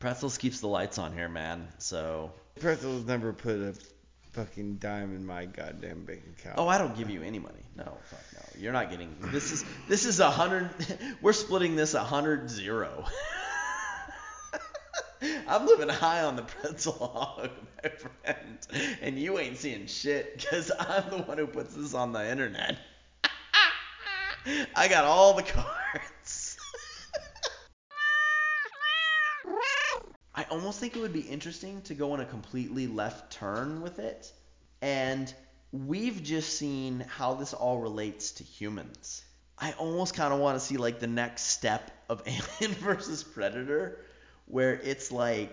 Pretzels keeps the lights on here, man. So Pretzels never put a fucking dime in my goddamn bank account. Oh, I don't give you any money. No, fuck no. You're not getting this is 100. We're splitting this 100-0. I'm living high on the pretzel hog, my friend, and you ain't seeing shit because I'm the one who puts this on the internet. I got all the cards. I almost think it would be interesting to go on a completely left turn with it, and we've just seen how this all relates to humans. I almost kind of want to see the next step of Alien versus Predator, where it's a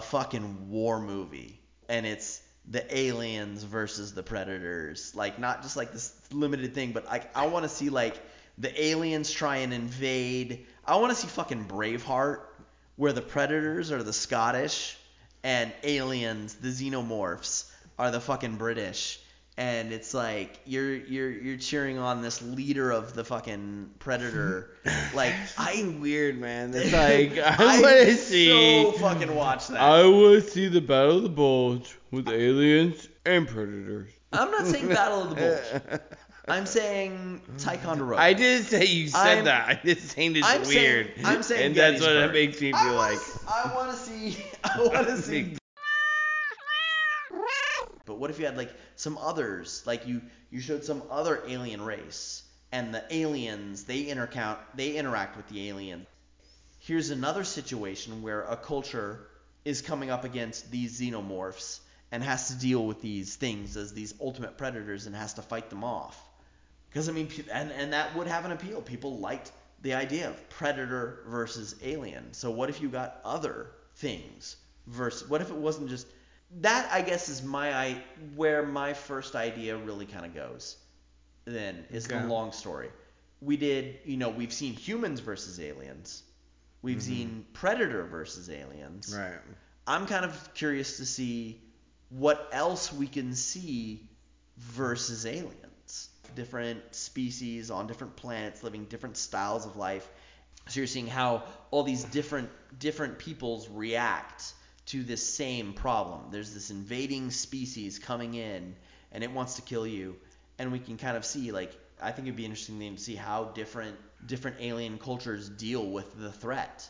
fucking war movie, and it's the aliens versus the predators. Not just this limited thing, but I want to see the aliens try and invade. I want to see fucking Braveheart, where the predators are the Scottish, and aliens, the xenomorphs, are the fucking British. And it's you're cheering on this leader of the fucking predator. I'm weird, man. It's I want to see. So fucking watch that. I want to see the Battle of the Bulge with aliens and predators. I'm not saying Battle of the Bulge. I'm saying Ticonderoga. I didn't say you said that. I just saying it's weird. I'm saying and Gettysburg. That's what it makes me feel like. I want to see. I want to see. But what if you had some others, you showed some other alien race, and the aliens they interact with the aliens. Here's another situation where a culture is coming up against these xenomorphs and has to deal with these things as these ultimate predators and has to fight them off. Because I mean, and that would have an appeal. People liked the idea of predator versus alien. So what if you got other things versus? What if it wasn't just? That, I guess, is where my first idea really kind of goes then, is the long story. We did, we've seen humans versus aliens. We've seen predator versus aliens. Right. I'm kind of curious to see what else we can see versus aliens. different species on different planets, living different styles of life. So you're seeing how all these different peoples react to this same problem. There's this invading species coming in, and it wants to kill you. And we can kind of see, like, I think it'd be interesting to see how different alien cultures deal with the threat.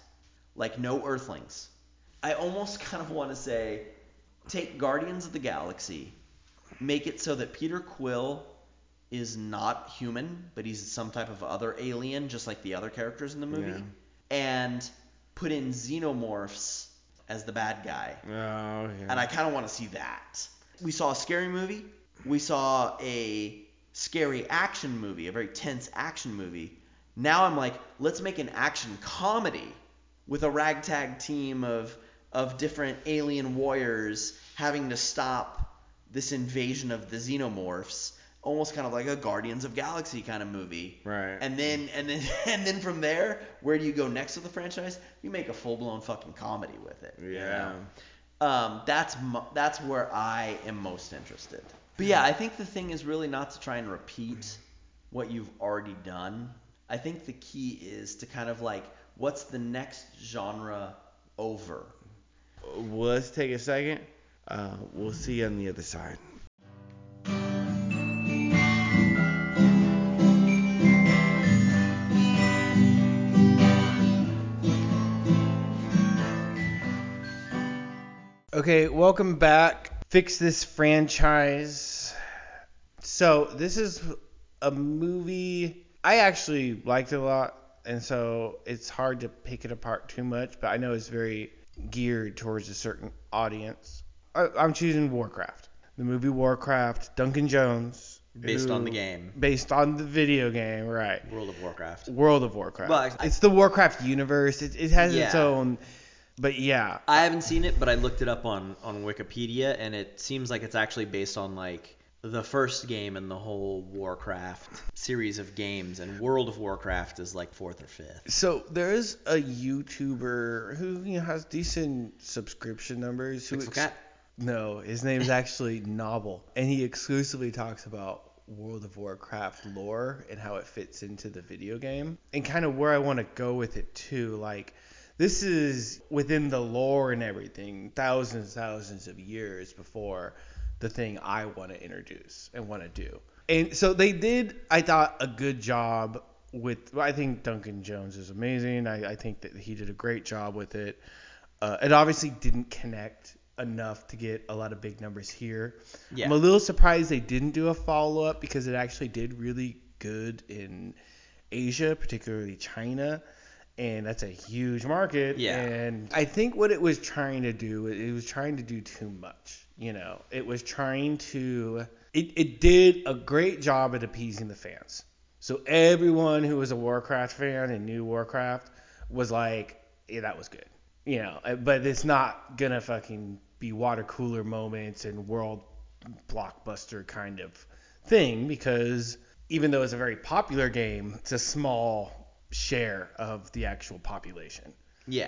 Like, no Earthlings. I almost kind of want to say, take Guardians of the Galaxy, make it so that Peter Quill is not human, but he's some type of other alien, just like the other characters in the movie, and put in xenomorphs as the bad guy. Oh, yeah. And I kind of want to see that. We saw a scary movie. We saw a scary action movie, a very tense action movie. Now I'm like, let's make an action comedy with a ragtag team of different alien warriors having to stop this invasion of the xenomorphs. Almost kind of like a Guardians of Galaxy kind of movie. Right. And then from there, where do you go next with the franchise? You make a full-blown fucking comedy with it. Yeah. You know? That's where I am most interested. But yeah, I think the thing is really not to try and repeat what you've already done. I think the key is to kind of like, what's the next genre over? Well, let's take a second. We'll see you on the other side. Okay, welcome back. Fix This Franchise. So this is a movie I actually liked a lot, and so it's hard to pick it apart too much, but I know it's very geared towards a certain audience. I'm choosing Warcraft. The movie Warcraft, Duncan Jones. Based on the game. Based on the video game, right. World of Warcraft. Well, it's the Warcraft universe. It has its own... But yeah. I haven't seen it, but I looked it up on Wikipedia, and it seems like it's actually based on, like, the first game in the whole Warcraft series of games, and World of Warcraft is, like, fourth or fifth. So there is a YouTuber who, you know, has decent subscription numbers. No, his name's actually Nobble, and he exclusively talks about World of Warcraft lore and how it fits into the video game, and kind of where I want to go with it, too, like... This is within the lore and everything, thousands of years before the thing I want to introduce and want to do. And so they did, I thought, a good job with... I think Duncan Jones is amazing. I think that he did a great job with it. It obviously didn't connect enough to get a lot of big numbers here. Yeah. I'm a little surprised they didn't do a follow-up because it actually did really good in Asia, particularly China. And that's a huge market. Yeah. And I think what it was trying to do, it was trying to do too much. You know, it was trying to... It did a great job at appeasing the fans. So everyone who was a Warcraft fan and knew Warcraft was like, yeah, that was good. You know, but it's not going to fucking be water cooler moments and world blockbuster kind of thing. Because even though it's a very popular game, it's a small... share of the actual population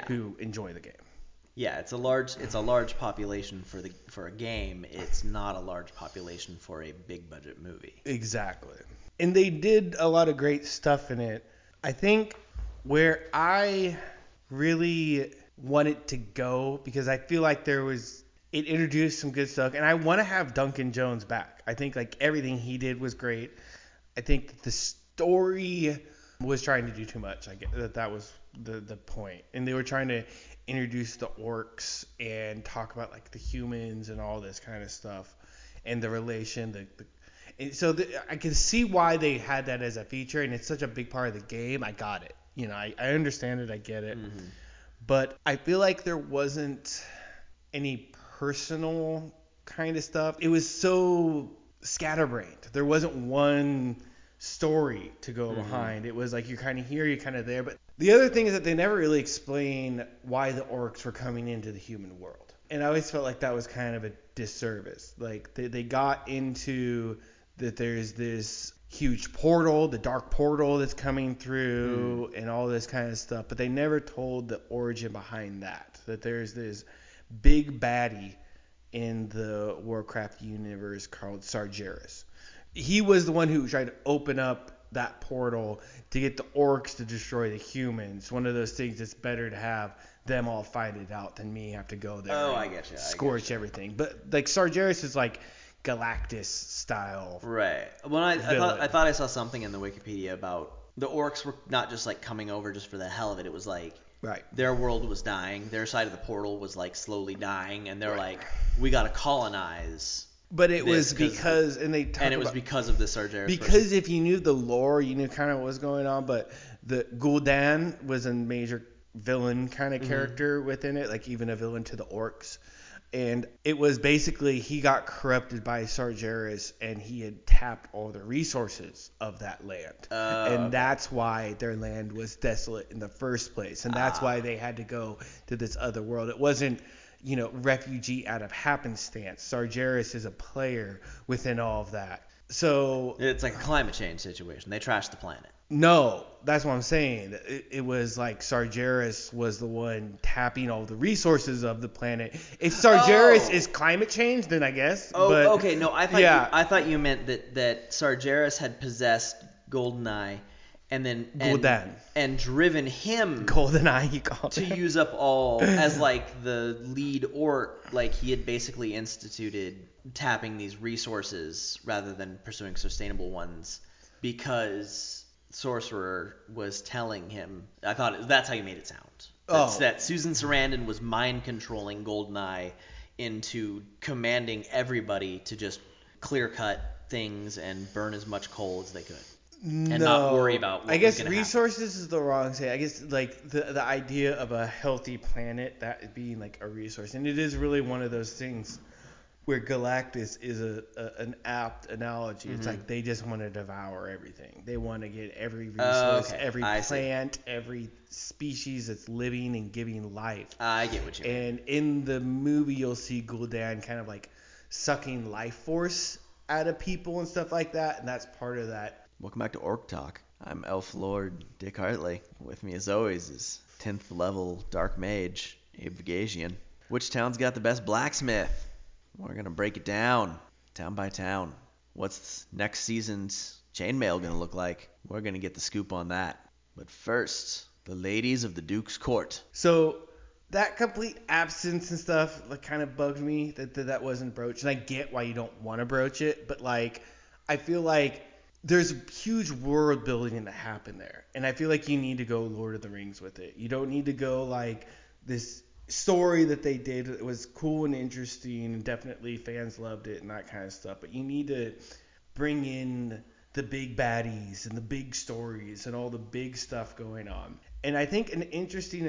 who enjoy the game. Yeah, it's a large population for a game. It's not a large population for a big budget movie. Exactly. And they did a lot of great stuff in it. I think where I really wanted to go, because I feel like it introduced some good stuff, and I want to have Duncan Jones back. I think like everything he did was great. I think the story was trying to do too much. I get that was the point. And they were trying to introduce the orcs and talk about like the humans and all this kind of stuff and the relation. I can see why they had that as a feature, and it's such a big part of the game. I got it. You know, I understand it. I get it. Mm-hmm. But I feel like there wasn't any personal kind of stuff. It was so scatterbrained. There wasn't one story to go behind. It was like you're kind of here, you're kind of there. But the other thing is that they never really explain why the orcs were coming into the human world, and I always felt like that was kind of a disservice. Like they got into that there's this huge portal, the dark portal that's coming through and all this kind of stuff, but they never told the origin behind that there's this big baddie in the Warcraft universe called Sargeras. he was the one who tried to open up that portal to get the orcs to destroy the humans. One of those things that's better to have them all find it out than me have to go there. Oh, I get you. Scorch everything. But like Sargeras is like Galactus style. Right. Well, I thought I saw something in the Wikipedia about the orcs were not just like coming over just for the hell of it. It was like their world was dying. Their side of the portal was like slowly dying, and they're like, we gotta colonize. But it was because, and they talked about, and it was because of the Sargeras. Because if you knew the lore, you knew kind of what was going on. But the Gul'dan was a major villain kind of character within it, like even a villain to the orcs. And it was basically he got corrupted by Sargeras, and he had tapped all the resources of that land, and that's why their land was desolate in the first place, and that's why they had to go to this other world. It wasn't, you know, refugee out of happenstance. Sargeras is a player within all of that. So it's like a climate change situation. They trashed the planet. No, that's what I'm saying. It was like Sargeras was the one tapping all the resources of the planet. If Sargeras is climate change, then I guess. Oh, but, okay. No, I thought you meant that Sargeras had possessed Goldeneye and then and driven him Goldeneye, you called to him. Use up all as like the lead orc. Like he had basically instituted tapping these resources rather than pursuing sustainable ones because Sorcerer was telling him. I thought that's how you made it sound. That Susan Sarandon was mind controlling Goldeneye into commanding everybody to just clear cut things and burn as much coal as they could, and not worry about what was going to happen. I guess resources is the wrong thing. I guess like the idea of a healthy planet that being like a resource, and it is really one of those things where Galactus is an apt analogy. It's like they just want to devour everything. They want to get every resource, every plant, every species that's living and giving life. I get what you mean. And in the movie, you'll see Gul'dan kind of like sucking life force out of people and stuff like that, and that's part of that. Welcome back to Orc Talk. I'm Elf Lord Dick Hartley. With me, as always, is 10th level Dark Mage, Abe Vagagian. Which town's got the best blacksmith? We're going to break it down, town by town. What's next season's chainmail going to look like? We're going to get the scoop on that. But first, the ladies of the Duke's court. So that complete absence and stuff like, kind of bugged me that wasn't broached. And I get why you don't want to broach it, but like I feel like there's huge world building that happened there. And I feel like you need to go Lord of the Rings with it. You don't need to go like this story that they did. It was cool and interesting, and definitely fans loved it and that kind of stuff, but you need to bring in the big baddies and the big stories and all the big stuff going on. And I think an interesting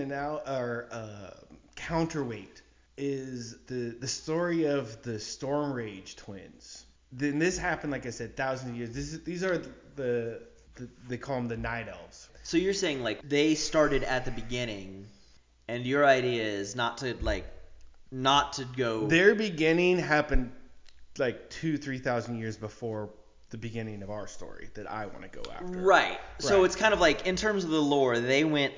counterweight is the story of the Stormrage twins. Then this happened, like I said, thousands of years. These are the they call them the Night Elves. So you're saying like they started at the beginning. And your idea is not to go. Their beginning happened 2,000-3,000 years before the beginning of our story that I want to go after. Right. So it's kind of like in terms of the lore, they went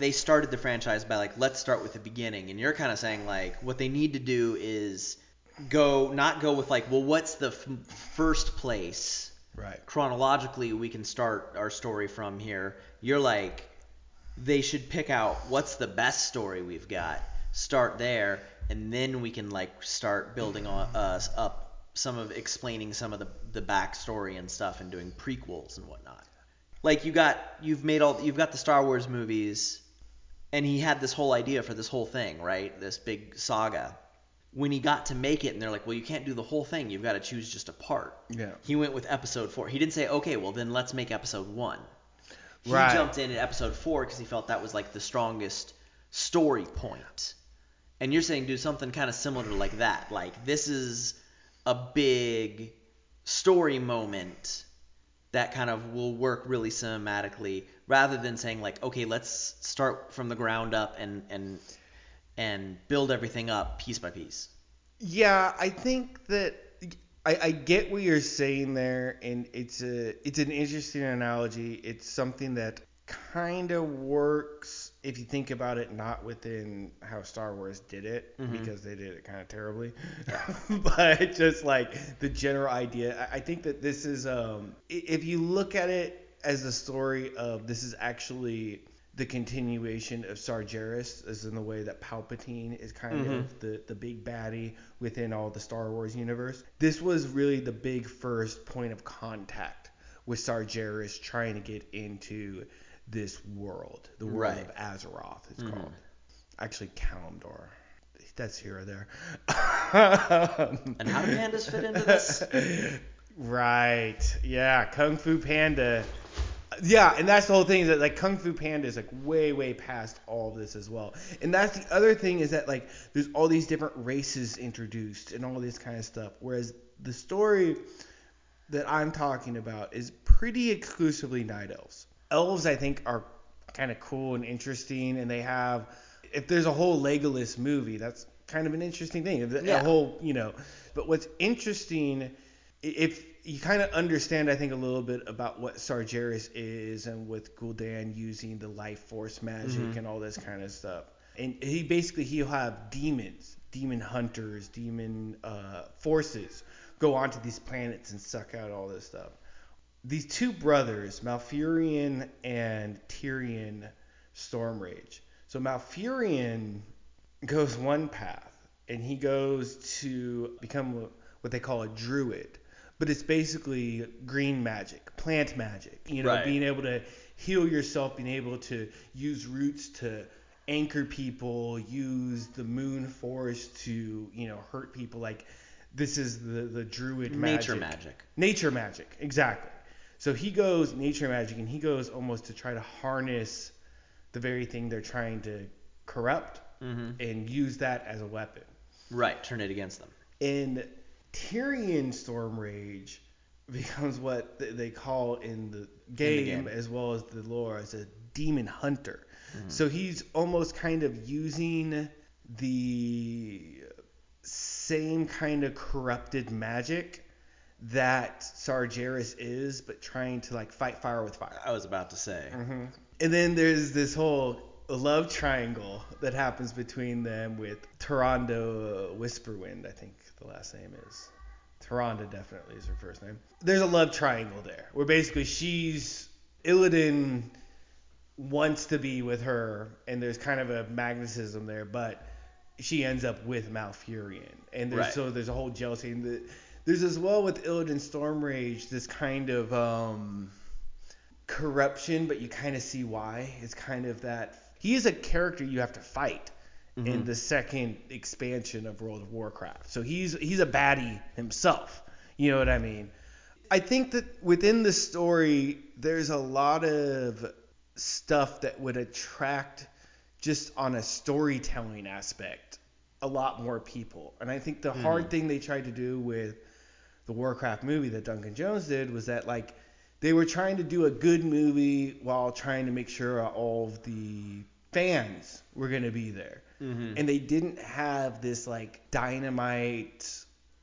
they started the franchise by let's start with the beginning. And you're kind of saying what they need to do is go with what's the first place? Right. Chronologically, we can start our story from here. You're they should pick out what's the best story we've got, start there, and then we can start building us up some of explaining some of the backstory and stuff and doing prequels and whatnot. You've got the Star Wars movies, and he had this whole idea for this whole thing, right? This big saga. When he got to make it, and they're like, well, you can't do the whole thing. You've got to choose just a part. Yeah. He went with episode 4. He didn't say, okay, well, then let's make episode 1. He jumped in at episode 4 because he felt that was the strongest story point. And you're saying do something kind of similar to that. This is a big story moment that kind of will work really cinematically rather than saying okay, let's start from the ground up and build everything up piece by piece. Yeah, I think that I get what you're saying there, and it's an interesting analogy. It's something that kind of works if you think about it, not within how Star Wars did it, mm-hmm. because they did it kind of terribly, but just like the general idea. I think that this is, if you look at it as the story of, this is actually the continuation of Sargeras, as in the way that Palpatine is kind mm-hmm. of the big baddie within all the Star Wars universe. This was really the big first point of contact with Sargeras trying to get into this world, the world right. of Azeroth, it's mm-hmm. called. Actually, Kalimdor. That's here or there. And how do pandas fit into this? Right. Yeah, Kung Fu Panda. Yeah, and that's the whole thing, is that like Kung Fu Panda is like way, way past all of this as well. And that's the other thing, is that like there's all these different races introduced and all this kind of stuff. Whereas the story that I'm talking about is pretty exclusively night elves. Elves, I think, are kind of cool and interesting, and they have, if there's a whole Legolas movie, that's kind of an interesting thing. Yeah. A whole, you know, but what's interesting, if you kind of understand, I think, a little bit about what Sargeras is, and with Gul'dan using the life force magic mm-hmm. and all this kind of stuff. And he'll have demons, demon hunters, demon forces go onto these planets and suck out all this stuff. These two brothers, Malfurion and Tyrion Stormrage. So Malfurion goes one path, and he goes to become what they call a druid. But it's basically green magic, plant magic. You know, right. being able to heal yourself, being able to use roots to anchor people, use the moon force to, you know, hurt people. Like, this is the druid magic. Nature magic, exactly. So he goes nature magic, and he goes almost to try to harness the very thing they're trying to corrupt mm-hmm. and use that as a weapon. Right, turn it against them. And Tyrion Stormrage becomes what they call in the game as well as the lore as a demon hunter. Mm-hmm. So he's almost kind of using the same kind of corrupted magic that Sargeras is, but trying to like fight fire with fire. I was about to say. Mm-hmm. And then there's this whole love triangle that happens between them with Tyrande Whisperwind, I think the last name is. Tyrande definitely is her first name. There's a love triangle there, where basically Illidan wants to be with her, and there's kind of a magnetism there, but she ends up with Malfurion, and there's, right. so there's a whole jealousy. And there's as well with Illidan Stormrage this kind of corruption, but you kind of see why. It's kind of that he is a character you have to fight mm-hmm. in the second expansion of World of Warcraft. So he's a baddie himself. You know what I mean? I think that within the story, there's a lot of stuff that would attract, just on a storytelling aspect, a lot more people. And I think the mm-hmm. hard thing they tried to do with the Warcraft movie that Duncan Jones did was that, like, they were trying to do a good movie while trying to make sure all of the fans were going to be there. Mm-hmm. And they didn't have this, like, dynamite,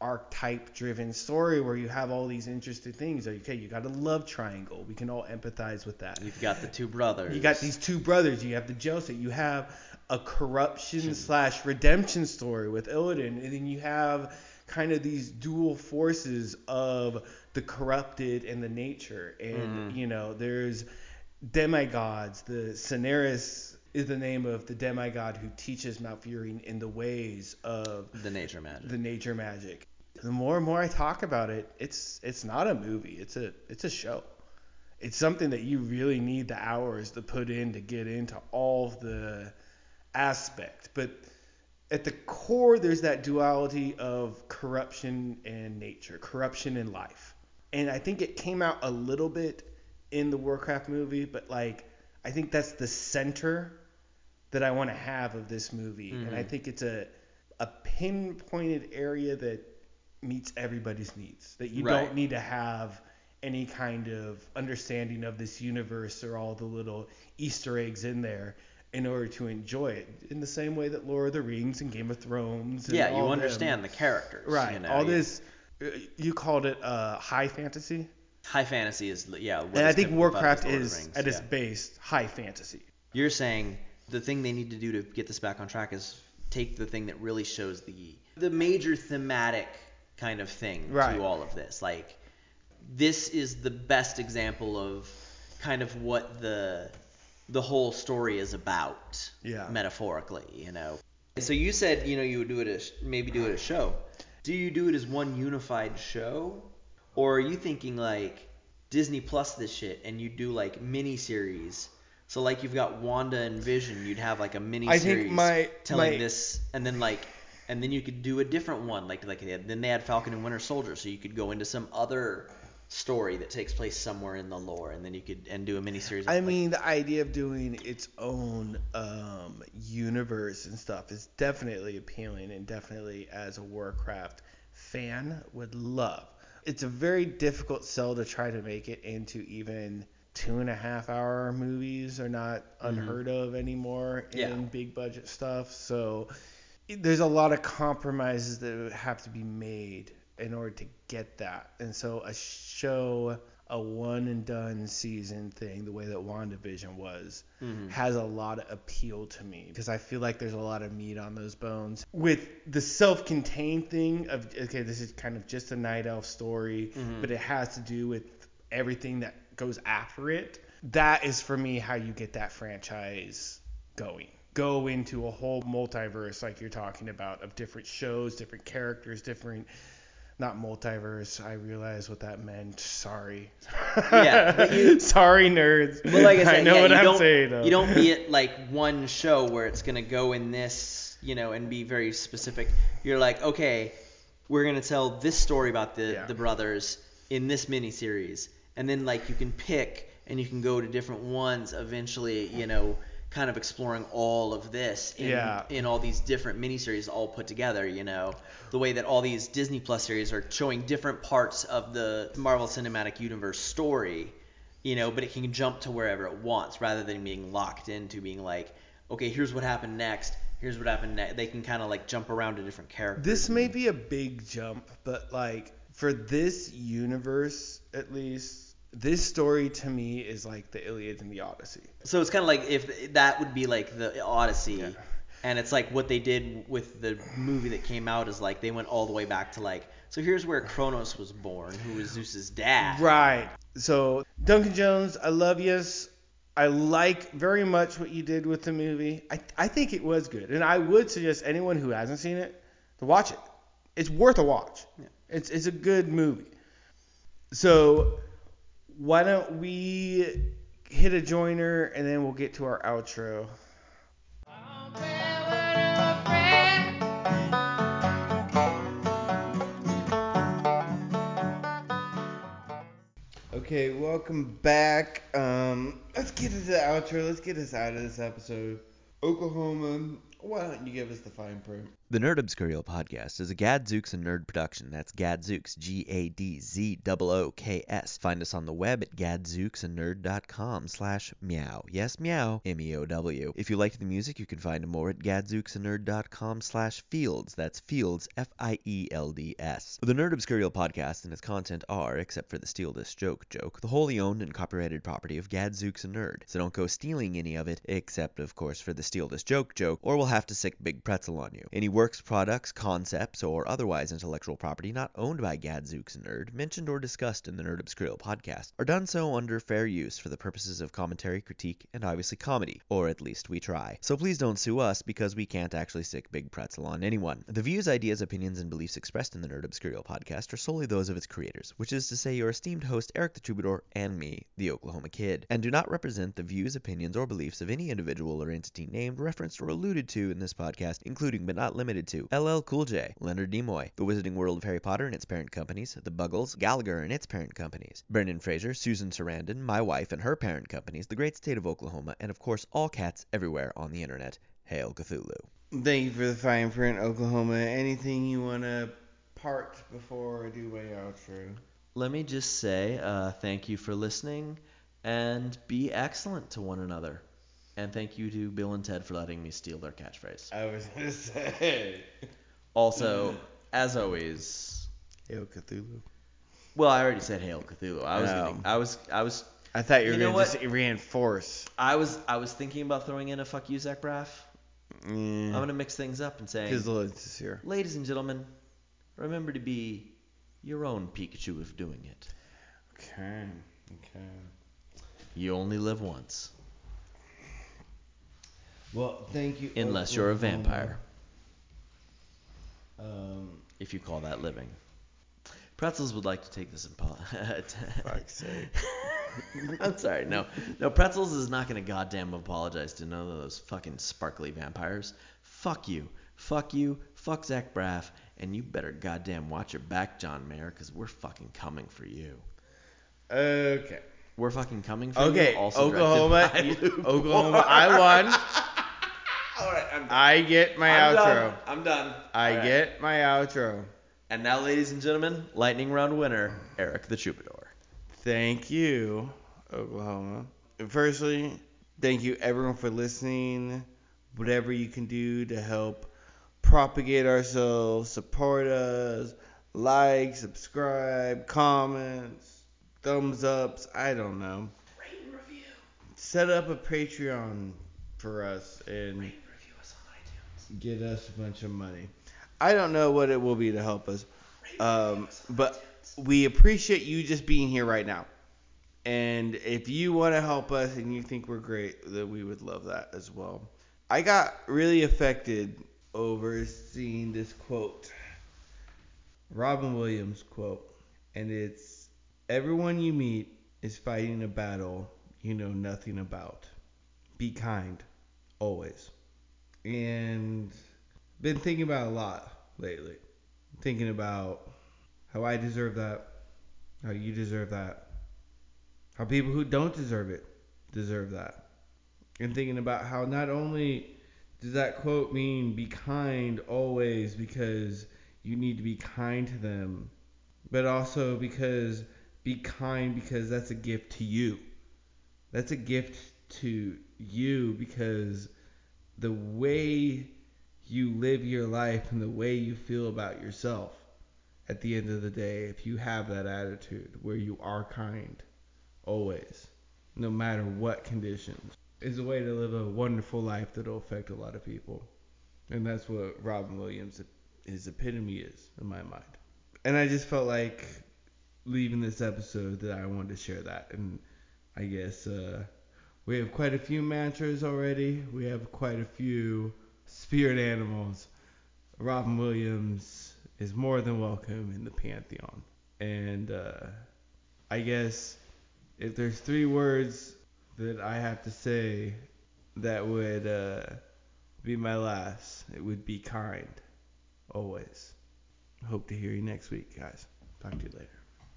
archetype-driven story where you have all these interesting things. Like, okay, you got a love triangle. We can all empathize with that. You've got the two brothers. You got these two brothers. You have the jealousy. You have a corruption / redemption story with Illidan, and then you have kind of these dual forces of the corrupted and the nature, and mm-hmm. you know, there's demigods. The Sargeras is the name of the demigod who teaches Malfurion in the ways of the nature magic. The more and more I talk about it, it's not a movie, it's a show. It's something that you really need the hours to put in to get into all of the aspect, but at the core there's that duality of corruption and nature, corruption and life. And I think it came out a little bit in the Warcraft movie, but like I think that's the center that I want to have of this movie. Mm-hmm. And I think it's a pinpointed area that meets everybody's needs, that you right. don't need to have any kind of understanding of this universe or all the little Easter eggs in there in order to enjoy it, in the same way that Lord of the Rings and Game of Thrones. And yeah, all you understand the characters. Right. You know, all this, you called it high fantasy? High fantasy is, yeah. And I think Warcraft is, at its base, high fantasy. You're saying the thing they need to do to get this back on track is take the thing that really shows the major thematic kind of thing to all of this. Like, this is the best example of kind of what the whole story is about, metaphorically, you know. So you said, you know, you would do it as maybe do it as show. Do you do it as one unified show, or are you thinking like Disney Plus this shit and you do like mini series? So like you've got Wanda and Vision, you'd have like a mini series telling this, and then like, and then you could do a different one then they had Falcon and Winter Soldier, so you could go into some other story that takes place somewhere in the lore, and then you could do a miniseries. I mean, the idea of doing its own universe and stuff is definitely appealing, and definitely as a Warcraft fan would love. It's a very difficult sell to try to make it into even 2.5-hour movies are not unheard of anymore in big budget stuff. So there's a lot of compromises that have to be made in order to get that. And so a show, a one and done season thing, the way that WandaVision was, has a lot of appeal to me, because I feel like there's a lot of meat on those bones. With the self-contained thing of, okay, this is kind of just a night elf story, but it has to do with everything that goes after it. That is, for me, how you get that franchise going. Go into a whole multiverse like you're talking about, of different shows, different characters, different... Not multiverse. I realize what that meant. Sorry. Yeah. But sorry, nerds. Well, like I said, you don't be at like one show where it's gonna go in this, you know, and be very specific. You're like, okay, we're gonna tell this story about the brothers in this miniseries, and then like you can pick and you can go to different ones eventually, you know, kind of exploring all of this in all these different miniseries all put together, you know, the way that all these Disney Plus series are showing different parts of the Marvel Cinematic Universe story, you know, but it can jump to wherever it wants rather than being locked into being like, okay, here's what happened next. Here's what happened next. They can kind of like jump around to different characters. This may be a big jump, but like for this universe, at least, this story to me is like the Iliad and the Odyssey. So it's kind of like if that would be like the Odyssey, and it's like what they did with the movie that came out is like they went all the way back to like, so here's where Kronos was born, who was Zeus's dad. Right. So Duncan Jones, I love you. I like very much what you did with the movie. I think it was good, and I would suggest anyone who hasn't seen it to watch it. It's worth a watch. Yeah. It's a good movie. So why don't we hit a joiner, and then we'll get to our outro. Okay, welcome back. Let's get into the outro. Let's get us out of this episode. Oklahoma, why don't you give us the fine print? The Nerd Obscurial Podcast is a Gadzooks and Nerd production. That's Gadzooks, Gadzooks. Find us on the web at gadzooksandnerd.com/meow. Yes, meow, MEOW. If you liked the music, you can find more at gadzooksandnerd.com/fields. That's fields, FIELDS. The Nerd Obscurial Podcast and its content are, except for the steal this joke, the wholly owned and copyrighted property of Gadzooks and Nerd. So don't go stealing any of it, except, of course, for the steal this joke, or we'll have to sick big pretzel on you. Any works, products, concepts, or otherwise intellectual property not owned by Gadzooks and Nerd, mentioned or discussed in the Nerd Obscurial Podcast, are done so under fair use for the purposes of commentary, critique, and obviously comedy, or at least we try. So please don't sue us, because we can't actually stick big pretzel on anyone. The views, ideas, opinions, and beliefs expressed in the Nerd Obscurial Podcast are solely those of its creators, which is to say your esteemed host Eric the Troubadour and me, the Oklahoma Kid, and do not represent the views, opinions, or beliefs of any individual or entity named, referenced, or alluded to in this podcast, including but not limited to LL Cool J, Leonard Nimoy, The Wizarding World of Harry Potter and its parent companies, The Buggles, Gallagher and its parent companies, Brendan Fraser, Susan Sarandon, my wife and her parent companies, the great state of Oklahoma, and of course all cats everywhere on the internet. Hail Cthulhu. Thank you for the fine print, Oklahoma. Anything you want to part before I do my outro? Let me just say thank you for listening, and be excellent to one another. And thank you to Bill and Ted for letting me steal their catchphrase. I was going to say. Also, as always, Hail Cthulhu. Well, I already said Hail Cthulhu. I was I thought you were going to just reinforce. I was thinking about throwing in a fuck you, Zach Braff. Yeah. I'm going to mix things up and say, ladies and gentlemen, remember to be your own Pikachu if doing it. Okay. You only live once. Well, thank you. Unless you're a vampire. If you call that living. Pretzels would like to take this in fuck's sake. I'm sorry. No, Pretzels is not going to goddamn apologize to none of those fucking sparkly vampires. Fuck you. Fuck you. Fuck Zach Braff. And you better goddamn watch your back, John Mayer, because we're fucking coming for you. Okay. We're fucking coming for you. Also Oklahoma, I won. All right, I'm done. I get my outro. I'm done. I get my outro. And now, ladies and gentlemen, lightning round winner, Eric the Troubadour. Thank you, Oklahoma. Firstly, thank you everyone for listening. Whatever you can do to help propagate ourselves, support us, like, subscribe, comments, thumbs ups, I don't know. Rate and review. Set up a Patreon for us and rate and review us on iTunes. Get us a bunch of money. I don't know what it will be to help us, but we appreciate you just being here right now. And if you want to help us and you think we're great, that we would love that as well. I got really affected over seeing this quote, Robin Williams quote, and it's, "Everyone you meet is fighting a battle you know nothing about. Be kind, always." And been thinking about a lot lately. Thinking about how I deserve that, how you deserve that, how people who don't deserve it deserve that. And thinking about how not only does that quote mean be kind always because you need to be kind to them, but also because be kind because that's a gift to you. That's a gift to you because the way you live your life and the way you feel about yourself, at the end of the day, if you have that attitude where you are kind, always, no matter what conditions, is a way to live a wonderful life that'll affect a lot of people. And that's what Robin Williams, his epitome is in my mind. And I just felt like leaving this episode that I wanted to share that. And I guess we have quite a few mantras already. We have quite a few spirit animals. Robin Williams is more than welcome in the Pantheon. And I guess if there's three words that I have to say that would be my last, it would be kind, always. Hope to hear you next week, guys. Talk to you later.